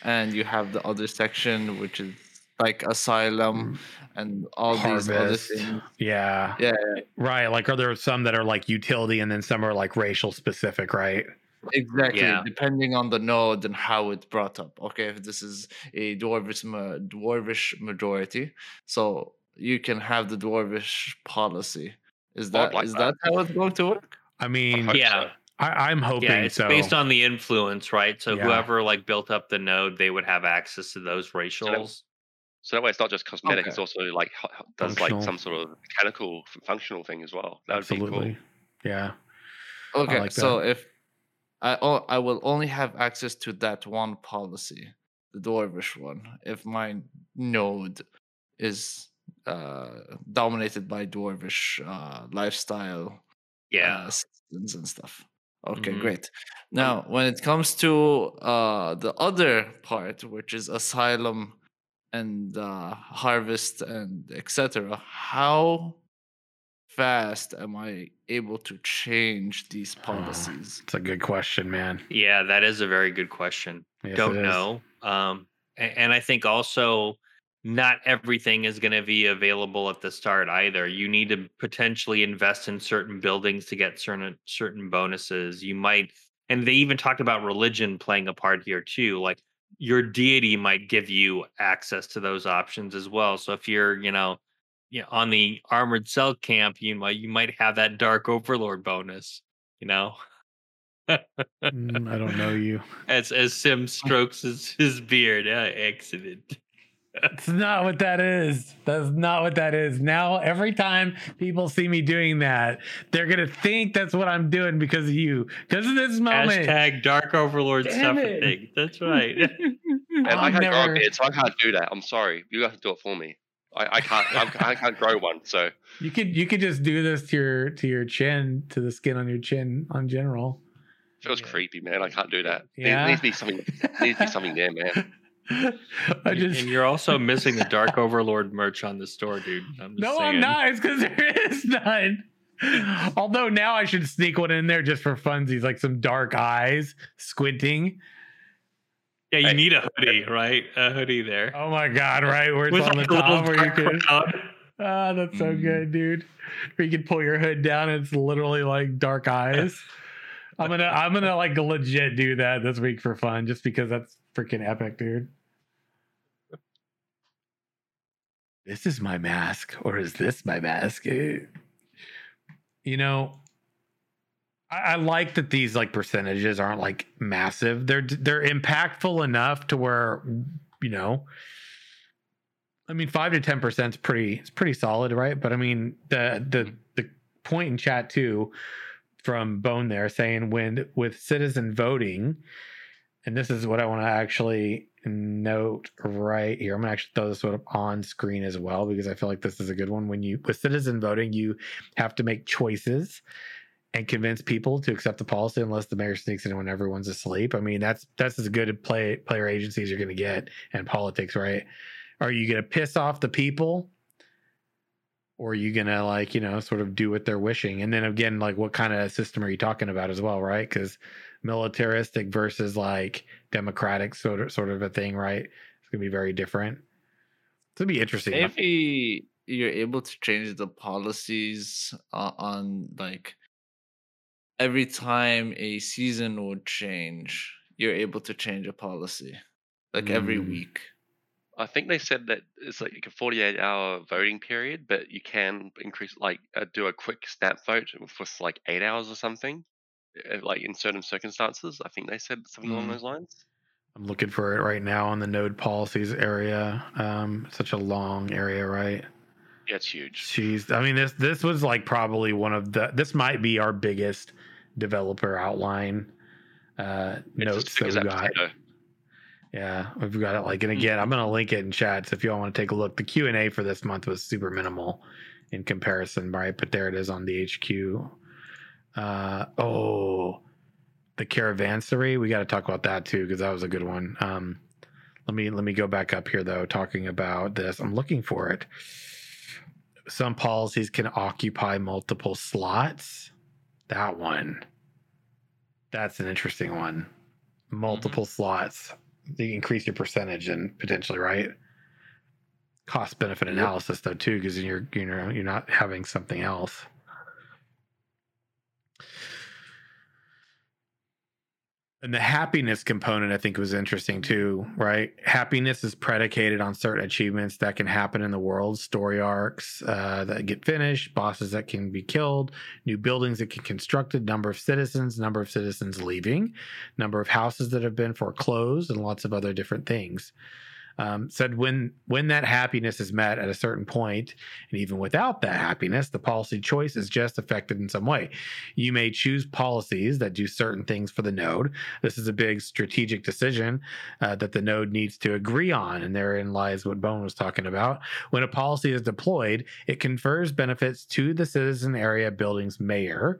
and you have the other section which is like asylum and all Harvest. These other things. Yeah. Yeah. Right. Like, are there some that are like utility and then some are like racial specific, right? Exactly. Yeah. Depending on the node and how it's brought up. Okay. If this is a dwarvish, ma- dwarvish majority, so you can have the dwarvish policy. Is that, like is that, that how it's going to work? I mean, yeah. So. I, I'm hoping yeah, it's so. Based on the influence, right? So yeah. whoever like built up the node, they would have access to those racials. So, So that way, it's not just cosmetic. Okay. It's also like does functional. Like some sort of mechanical, functional thing as well. That Absolutely. Would be cool. Yeah. Okay. Like so that. If I oh, I will only have access to that one policy, the dwarvish one, if my node is uh, dominated by dwarvish uh, lifestyle, yeah, uh, systems and stuff. Okay, mm-hmm. great. Now, when it comes to uh, the other part, which is asylum. And uh, harvest and et cetera. How fast am I able to change these policies? It's oh, a good question, man. Yeah, that is a very good question. Yes, Don't know. Um, and, and I think also not everything is going to be available at the start either. You need to potentially invest in certain buildings to get certain certain bonuses. You might, and they even talked about religion playing a part here too. Like your deity might give you access to those options as well. So if you're, you know, you know, on the Armored Cell camp, you might you might have that Dark Overlord bonus, you know. mm, I don't know you. As as Sim strokes his, his beard, uh, accident. It's not what that is. That's not what that is. Now, every time people see me doing that, they're going to think that's what I'm doing because of you. Because of this moment. Hashtag Dark Overlord stuff and thing. That's right. And I can't never... grow a beard, so I can't do that. I'm sorry. You have to do it for me. I, I can't I, I can't grow one, so. You could you could just do this to your to your chin, to the skin on your chin on general. Feels yeah. creepy, man. I can't do that. Yeah. There needs to be something, needs to be something there, man. I just... And you're also missing the Dark Overlord merch on the store, dude. I'm just no, saying. I'm not. It's because there is none. Although now I should sneak one in there just for funsies, like some dark eyes, squinting. Yeah, you hey. need a hoodie, right? A hoodie there. Oh my God, right? Where it's with on like the top where you could. Ah, oh, that's so mm. good, dude. Where you can pull your hood down and it's literally like dark eyes. I'm gonna, I'm gonna like legit do that this week for fun, just because that's freaking epic, dude. This is my mask, or is this my mask? You know, I, I like that these like percentages aren't like massive. They're they're impactful enough to where, you know, I mean, five to ten percent is pretty it's pretty solid, right? But I mean, the the the point in chat too from Bone there saying when with citizen voting. And this is what I want to actually note right here. I'm going to actually throw this one up on screen as well, because I feel like this is a good one. When you, with citizen voting, you have to make choices and convince people to accept the policy unless the mayor sneaks in when everyone's asleep. I mean, that's that's as good a play, player agency as you're going to get in politics, right? Are you going to piss off the people? Or are you going to, like, you know, sort of do what they're wishing? And then again, like, what kind of system are you talking about as well, right? Because militaristic versus, like, democratic sort of, sort of a thing, right? It's going to be very different. It's going to be interesting. Maybe you're able to change the policies uh, on, like, every time a season would change, you're able to change a policy, like, mm. every week. I think they said that it's like a forty-eight hour voting period, but you can increase, like, uh, do a quick snap vote for like eight hours or something, like in certain circumstances. I think they said something mm. along those lines. I'm looking for it right now on the node policies area. Um, such a long area, right? Yeah, it's huge. Jeez, I mean, this this was like probably one of the. This might be our biggest developer outline uh, notes that we got. Potato. Yeah, we've got it like, and again, I'm going to link it in chat. So if y'all want to take a look, the Q and A for this month was super minimal in comparison, right? But there it is on the H Q. Uh, oh, the Caravansary. We got to talk about that too, because that was a good one. Um, let me let me go back up here, though, talking about this. I'm looking for it. Some policies can occupy multiple slots. That one. That's an interesting one. Multiple mm-hmm. slots. You increase your percentage and potentially, right? Cost benefit analysis, though, too, because you're you know you're not having something else. And the happiness component, I think, was interesting too, right? Happiness is predicated on certain achievements that can happen in the world, story arcs uh, that get finished, bosses that can be killed, new buildings that can be constructed, number of citizens, number of citizens leaving, number of houses that have been foreclosed, and lots of other different things. Um, said when when that happiness is met at a certain point, and even without that happiness, the policy choice is just affected in some way. You may choose policies that do certain things for the node. This is a big strategic decision uh, that the node needs to agree on, and therein lies what Bone was talking about. When a policy is deployed, it confers benefits to the citizen area building's mayor.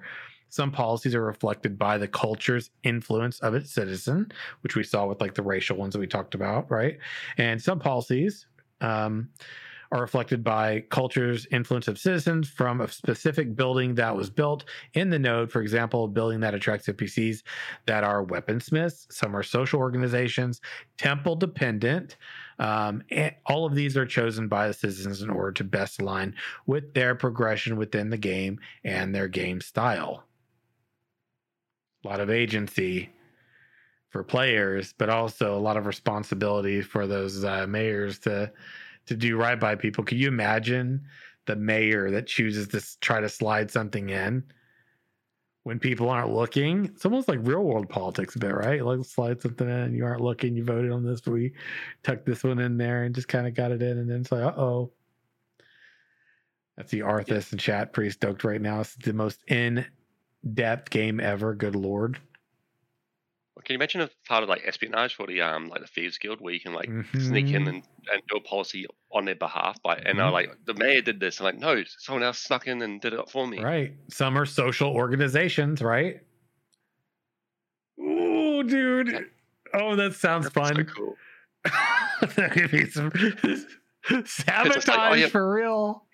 Some policies are reflected by the culture's influence of its citizen, which we saw with like the racial ones that we talked about, right? And some policies um, are reflected by culture's influence of citizens from a specific building that was built in the node. For example, a building that attracts N P Cs that are weaponsmiths, some are social organizations, temple dependent. Um, and all of these are chosen by the citizens in order to best align with their progression within the game and their game style. A lot of agency for players, but also a lot of responsibility for those uh, mayors to to do right by people. Can you imagine the mayor that chooses to try to slide something in when people aren't looking? It's almost like real world politics a bit, right? Like slide something in, you aren't looking, you voted on this, we tucked this one in there and just kind of got it in, and then it's like, uh-oh. That's the Arthas and chat pretty stoked right now. It's the most in-depth game ever, good lord. Can you imagine a part of like espionage for the um like the Thieves Guild where you can like mm-hmm. sneak in and, and do a policy on their behalf? By and they're like, the mayor did this. I'm like, no, someone else snuck in and did it for me. Right. Some are social organizations, right? Ooh, dude. Oh, that sounds fun. So cool. That could be some sabotage like, oh, yeah. for real.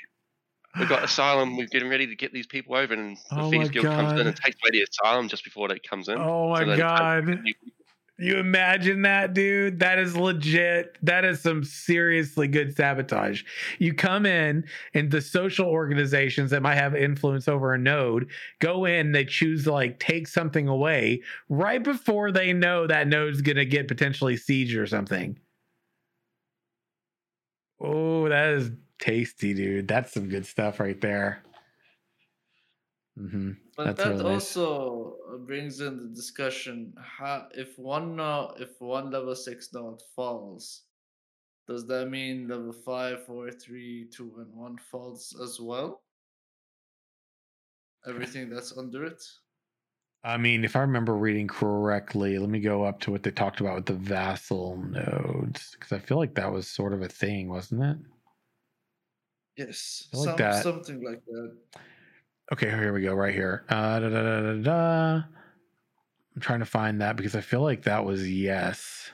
We've got asylum. We're getting ready to get these people over, and the oh Thieves Guild comes in and takes away the asylum just before it comes in. Oh my so god! You imagine that, dude? That is legit. That is some seriously good sabotage. You come in, and the social organizations that might have influence over a node go in. They choose to like take something away right before they know that node's gonna get potentially sieged or something. Oh, that is. Tasty, dude. That's some good stuff right there. Mm-hmm. But that's that really also nice. Brings in the discussion: how, if one uh, if one level six node falls, does that mean level five, four, three, two, and one falls as well? Everything that's under it. I mean, if I remember reading correctly, let me go up to what they talked about with the vassal nodes, because I feel like that was sort of a thing, wasn't it? Yes, like some, that. something like that. Okay, here we go, right here. Uh, da, da, da, da, da. I'm trying to find that because I feel like that was yes.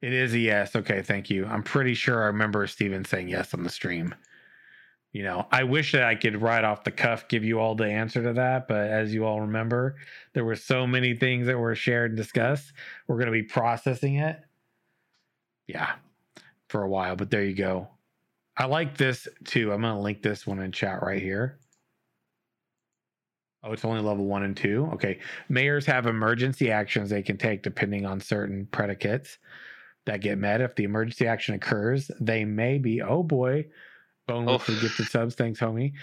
It is a yes. Okay, thank you. I'm pretty sure I remember Steven saying yes on the stream. You know, I wish that I could right off the cuff give you all the answer to that, but as you all remember, there were so many things that were shared and discussed. We're going to be processing it. Yeah, for a while, but there you go. I like this too. I'm going to link this one in chat right here. Oh, it's only level one and two. Okay. Mayors have emergency actions they can take depending on certain predicates that get met. If the emergency action occurs, they may be, oh boy, bonelessly oh. gifted subs. Thanks, homie.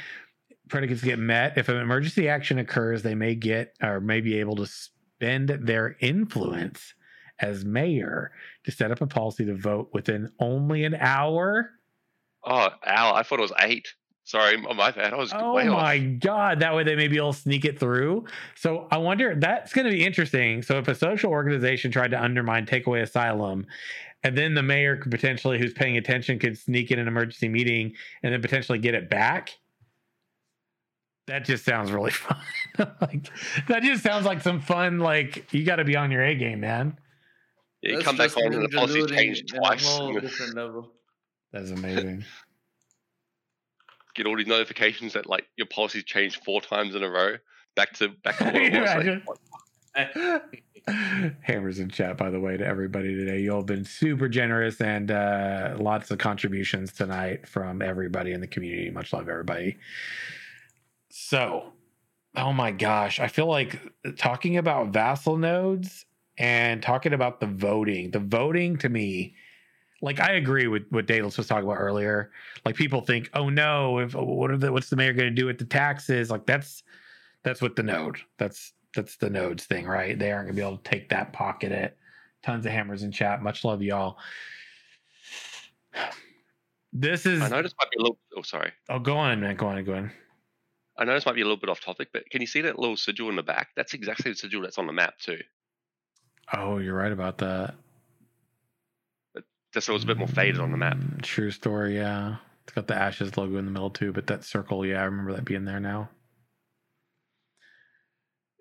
Predicates get met. If an emergency action occurs, they may get or may be able to spend their influence as mayor to set up a policy to vote within only an hour. Oh, ow, I thought it was eight. Sorry, my bad. I was oh way off. Oh, my God. That way they may be able to sneak it through. So I wonder, that's going to be interesting. So if a social organization tried to undermine Takeaway Asylum, and then the mayor could potentially, who's paying attention, could sneak in an emergency meeting and then potentially get it back. That just sounds really fun. Like, that just sounds like some fun, like, you got to be on your A game, man. Yeah, you come back on and the policy changed twice. A whole different level. That's amazing. Get all these notifications that like your policies changed four times in a row. Back to back to what it was. Hammers in chat, by the way, to everybody today. You all have been super generous and uh, lots of contributions tonight from everybody in the community. Much love, everybody. So, oh my gosh, I feel like talking about vassal nodes and talking about the voting. The voting to me. Like, I agree with what Daedalus was talking about earlier. Like, people think, oh, no, if what are the, what's the mayor going to do with the taxes? Like, that's that's what the node. That's that's the nodes thing, right? They aren't going to be able to take that, pocket it. Tons of hammers in chat. Much love, y'all. This is... I noticed might be a little... Oh, sorry. Oh, go on, man. Go on, go on. I know this might be a little bit off topic, but can you see that little sigil in the back? That's exactly the sigil that's on the map, too. Oh, you're right about that. Just so it was a bit more faded on the map. True story, yeah. It's got the Ashes logo in the middle too, but that circle, yeah, I remember that being there now.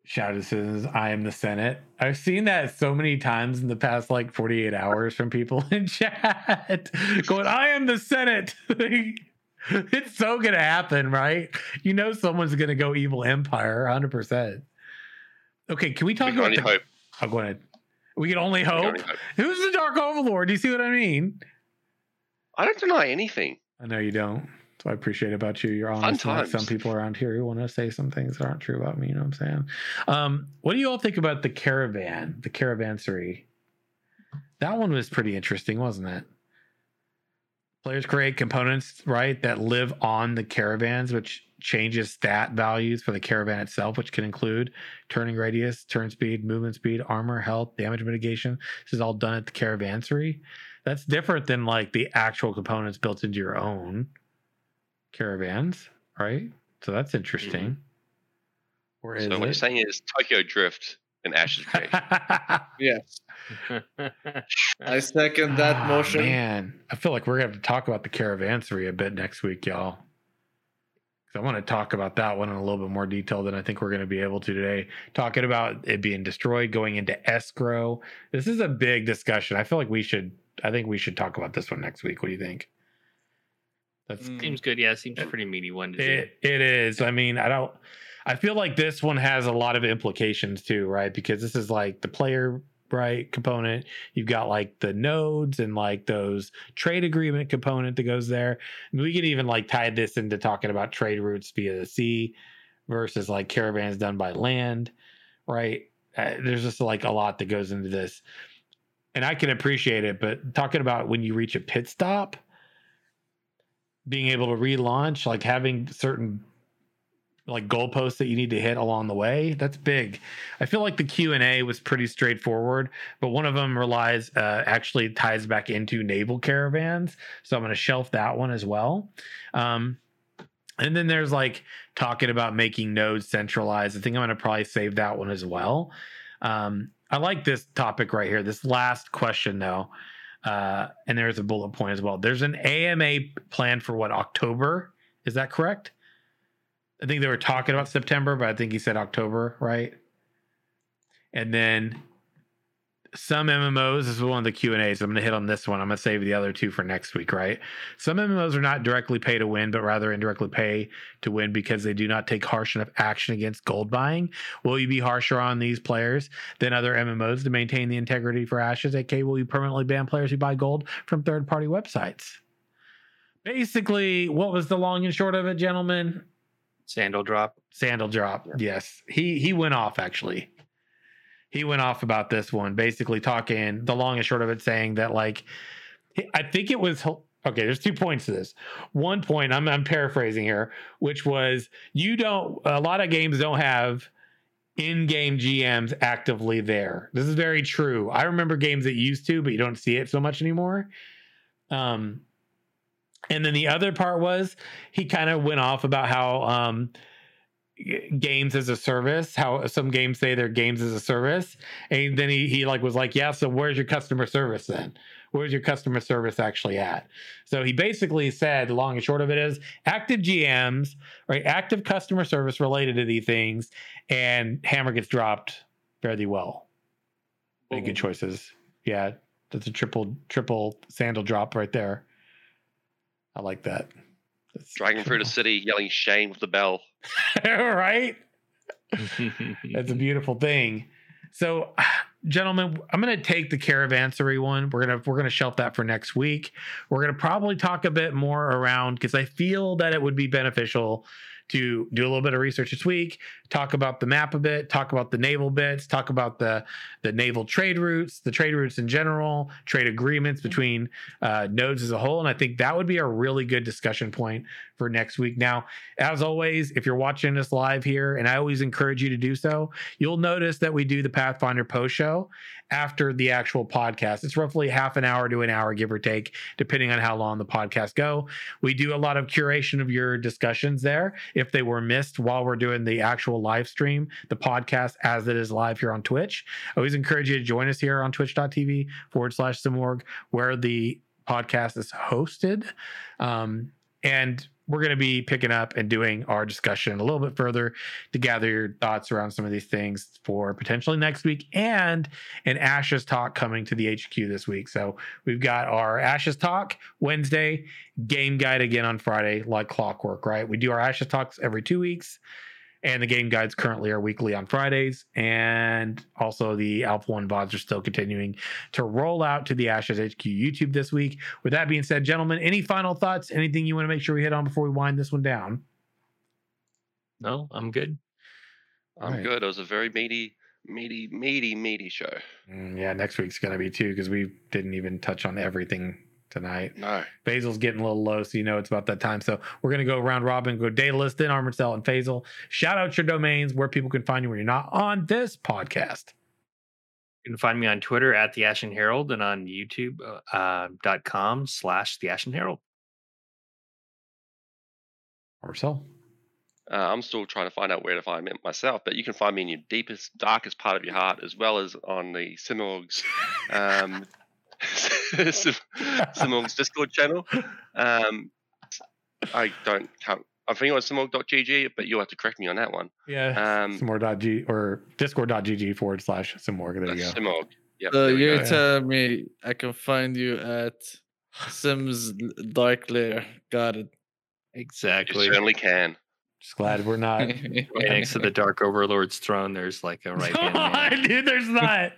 shouted citizens, I am the Senate. I've seen that so many times in the past, like forty-eight hours from people in chat going, I am the Senate. It's so going to happen, right? You know, someone's going to go evil empire one hundred percent. Okay. Can we talk we can about the... hope. Oh, go ahead. We can only hope. We can only hope. Who's the Dark Overlord? Do you see what I mean? I don't deny anything. I know you don't. So I appreciate about you. You're honest. Like some people around here who want to say some things that aren't true about me. You know what I'm saying? Um, what do you all think about the caravan, the caravansary? That one was pretty interesting, wasn't it? Players create components, right, that live on the caravans, which changes stat values for the caravan itself, which can include turning radius, turn speed, movement speed, armor, health, damage mitigation. This is all done at the caravansary. That's different than like the actual components built into your own caravans, right? So that's interesting. Mm-hmm. Or is so what it? You're saying is Tokyo Drift and Ashes Creation. Yes. I second that oh, motion. Man, I feel like we're gonna have to talk about the caravansary a bit next week, y'all. Because I want to talk about that one in a little bit more detail than I think we're going to be able to today. Talking about it being destroyed, going into escrow. This is a big discussion. I feel like we should. I think we should talk about this one next week. What do you think? That mm. seems good. Yeah, it seems a pretty meaty one. To it, it is. I mean, I don't. I feel like this one has a lot of implications too, right? Because this is like the player. Right component. You've got like the nodes and like those trade agreement component that goes there. I mean, we can even like tie this into talking about trade routes via the sea versus like caravans done by land, right? Uh, there's just like a lot that goes into this, and I can appreciate it. But talking about when you reach a pit stop, being able to relaunch, like having certain like goalposts that you need to hit along the way. That's big. I feel like the Q and A was pretty straightforward, but one of them relies, uh, actually ties back into naval caravans. So I'm going to shelf that one as well. Um, and then there's like talking about making nodes centralized. I think I'm going to probably save that one as well. Um, I like this topic right here. This last question though. Uh, and there's a bullet point as well. There's an A M A planned for what, October? Is that correct? I think they were talking about September, but I think he said October, right? And then some M M Os, this is one of the Q and A's. I'm going to hit on this one. I'm going to save the other two for next week, right? Some M M Os are not directly pay to win, but rather indirectly pay to win because they do not take harsh enough action against gold buying. Will you be harsher on these players than other M M Os to maintain the integrity for Ashes? A K, will you permanently ban players who buy gold from third-party websites? Basically, what was the long and short of it, gentlemen? Sandal drop. Sandal drop. Yeah. Yes. He he went off actually. He went off about this one, basically talking the long and short of it, saying that like I think it was okay, there's two points to this. One point, I'm I'm paraphrasing here, which was you don't a lot of games don't have in-game G Ms actively there. This is very true. I remember games that used to, but you don't see it so much anymore. Um And then the other part was he kind of went off about how um, games as a service, how some games say they're games as a service. And then he, he like was like, yeah, so where's your customer service then? Where's your customer service actually at? So he basically said, long and short of it is active G Ms, right? Active customer service related to these things. And hammer gets dropped. Fare thee well. Make good choices. Yeah, that's a triple, triple sandal drop right there. I like that. That's Dragging cool. through the city, yelling shame with the bell. Right? That's a beautiful thing. So, gentlemen, I'm going to take the caravansary one. We're going to we're going to shelf that for next week. We're going to probably talk a bit more around because I feel that it would be beneficial to do a little bit of research this week, talk about the map a bit, talk about the naval bits, talk about the, the naval trade routes, the trade routes in general, trade agreements between uh, nodes as a whole. And I think that would be a really good discussion point for next week. Now, as always, if you're watching us live here, and I always encourage you to do so, you'll notice that we do the Pathfinder post show after the actual podcast. It's roughly half an hour to an hour, give or take, depending on how long the podcast go. We do a lot of curation of your discussions there. If they were missed while we're doing the actual live stream, the podcast as it is live here on Twitch, I always encourage you to join us here on twitch.tv forward slash Simorg, where the podcast is hosted. Um, and we're going to be picking up and doing our discussion a little bit further to gather your thoughts around some of these things for potentially next week, and an Ashes Talk coming to the H Q this week. So we've got our Ashes Talk Wednesday, game guide again on Friday, like clockwork, right? We do our Ashes Talks every two weeks. And the game guides currently are weekly on Fridays. And also the Alpha one V O Ds are still continuing to roll out to the Ashes H Q YouTube this week. With that being said, gentlemen, any final thoughts? Anything you want to make sure we hit on before we wind this one down? No, I'm good. I'm right. good. It was a very meaty, meaty, meaty, meaty show. Mm, yeah, next week's going to be too, because we didn't even touch on everything tonight. No. Faisal's getting a little low, so you know it's about that time. So we're going to go round robin, go Daedalus, then Armored Cell, and Faisal. Shout out your domains, where people can find you when you're not on this podcast. You can find me on Twitter at The Ashen Herald and on YouTube dot com uh, slash The Ashen Herald. Armored Cell. Uh, I'm still trying to find out where to find myself, but you can find me in your deepest, darkest part of your heart, as well as on the Simorg's um Simorg's Discord channel. Um, I don't count. I think it was simorg dot g g, but you'll have to correct me on that one. Yeah, um, simorg dot g or discord dot g g forward slash simorg. There you go. Simorg. Yep, so you're telling me I can find you at Sim's Dark Lair. Got it. Exactly. You certainly can. Just glad we're not right next to the Dark Overlord's throne. There's like a right hand. Oh, dude, there's not.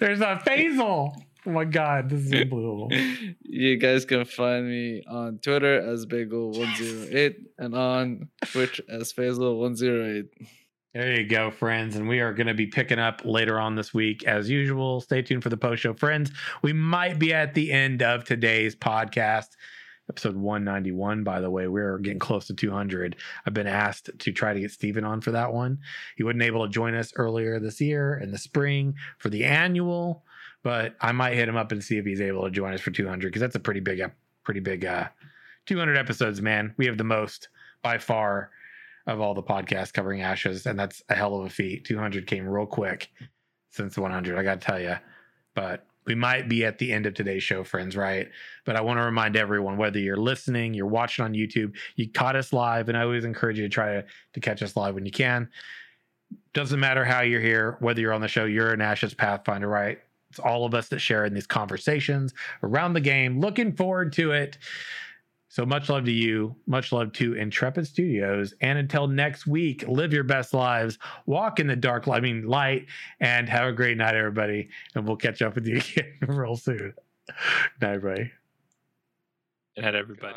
There's not Faisal. Oh my God, this is unbelievable. You guys can find me on Twitter as Bagel one oh eight and on Twitch as Faisal one oh eight. There you go, friends. And we are going to be picking up later on this week as usual. Stay tuned for the post show, friends. We might be at the end of today's podcast. Episode one ninety-one, by the way, we're getting close to two hundred. I've been asked to try to get Steven on for that one. He wasn't able to join us earlier this year in the spring for the annual, but I might hit him up and see if he's able to join us for two hundred, because that's a pretty big, pretty big uh, two hundred episodes, man. We have the most by far of all the podcasts covering Ashes, and that's a hell of a feat. two hundred came real quick since one hundred, I got to tell you. But we might be at the end of today's show, friends, right? But I want to remind everyone, whether you're listening, you're watching on YouTube, you caught us live, and I always encourage you to try to, to catch us live when you can. Doesn't matter how you're here, whether you're on the show, you're an Ashes Pathfinder, right? It's all of us that share in these conversations around the game. Looking forward to it. So much love to you. Much love to Intrepid Studios. And until next week, live your best lives. Walk in the dark, I mean light, and have a great night, everybody. And we'll catch up with you again real soon. Night, everybody. Good night, everybody.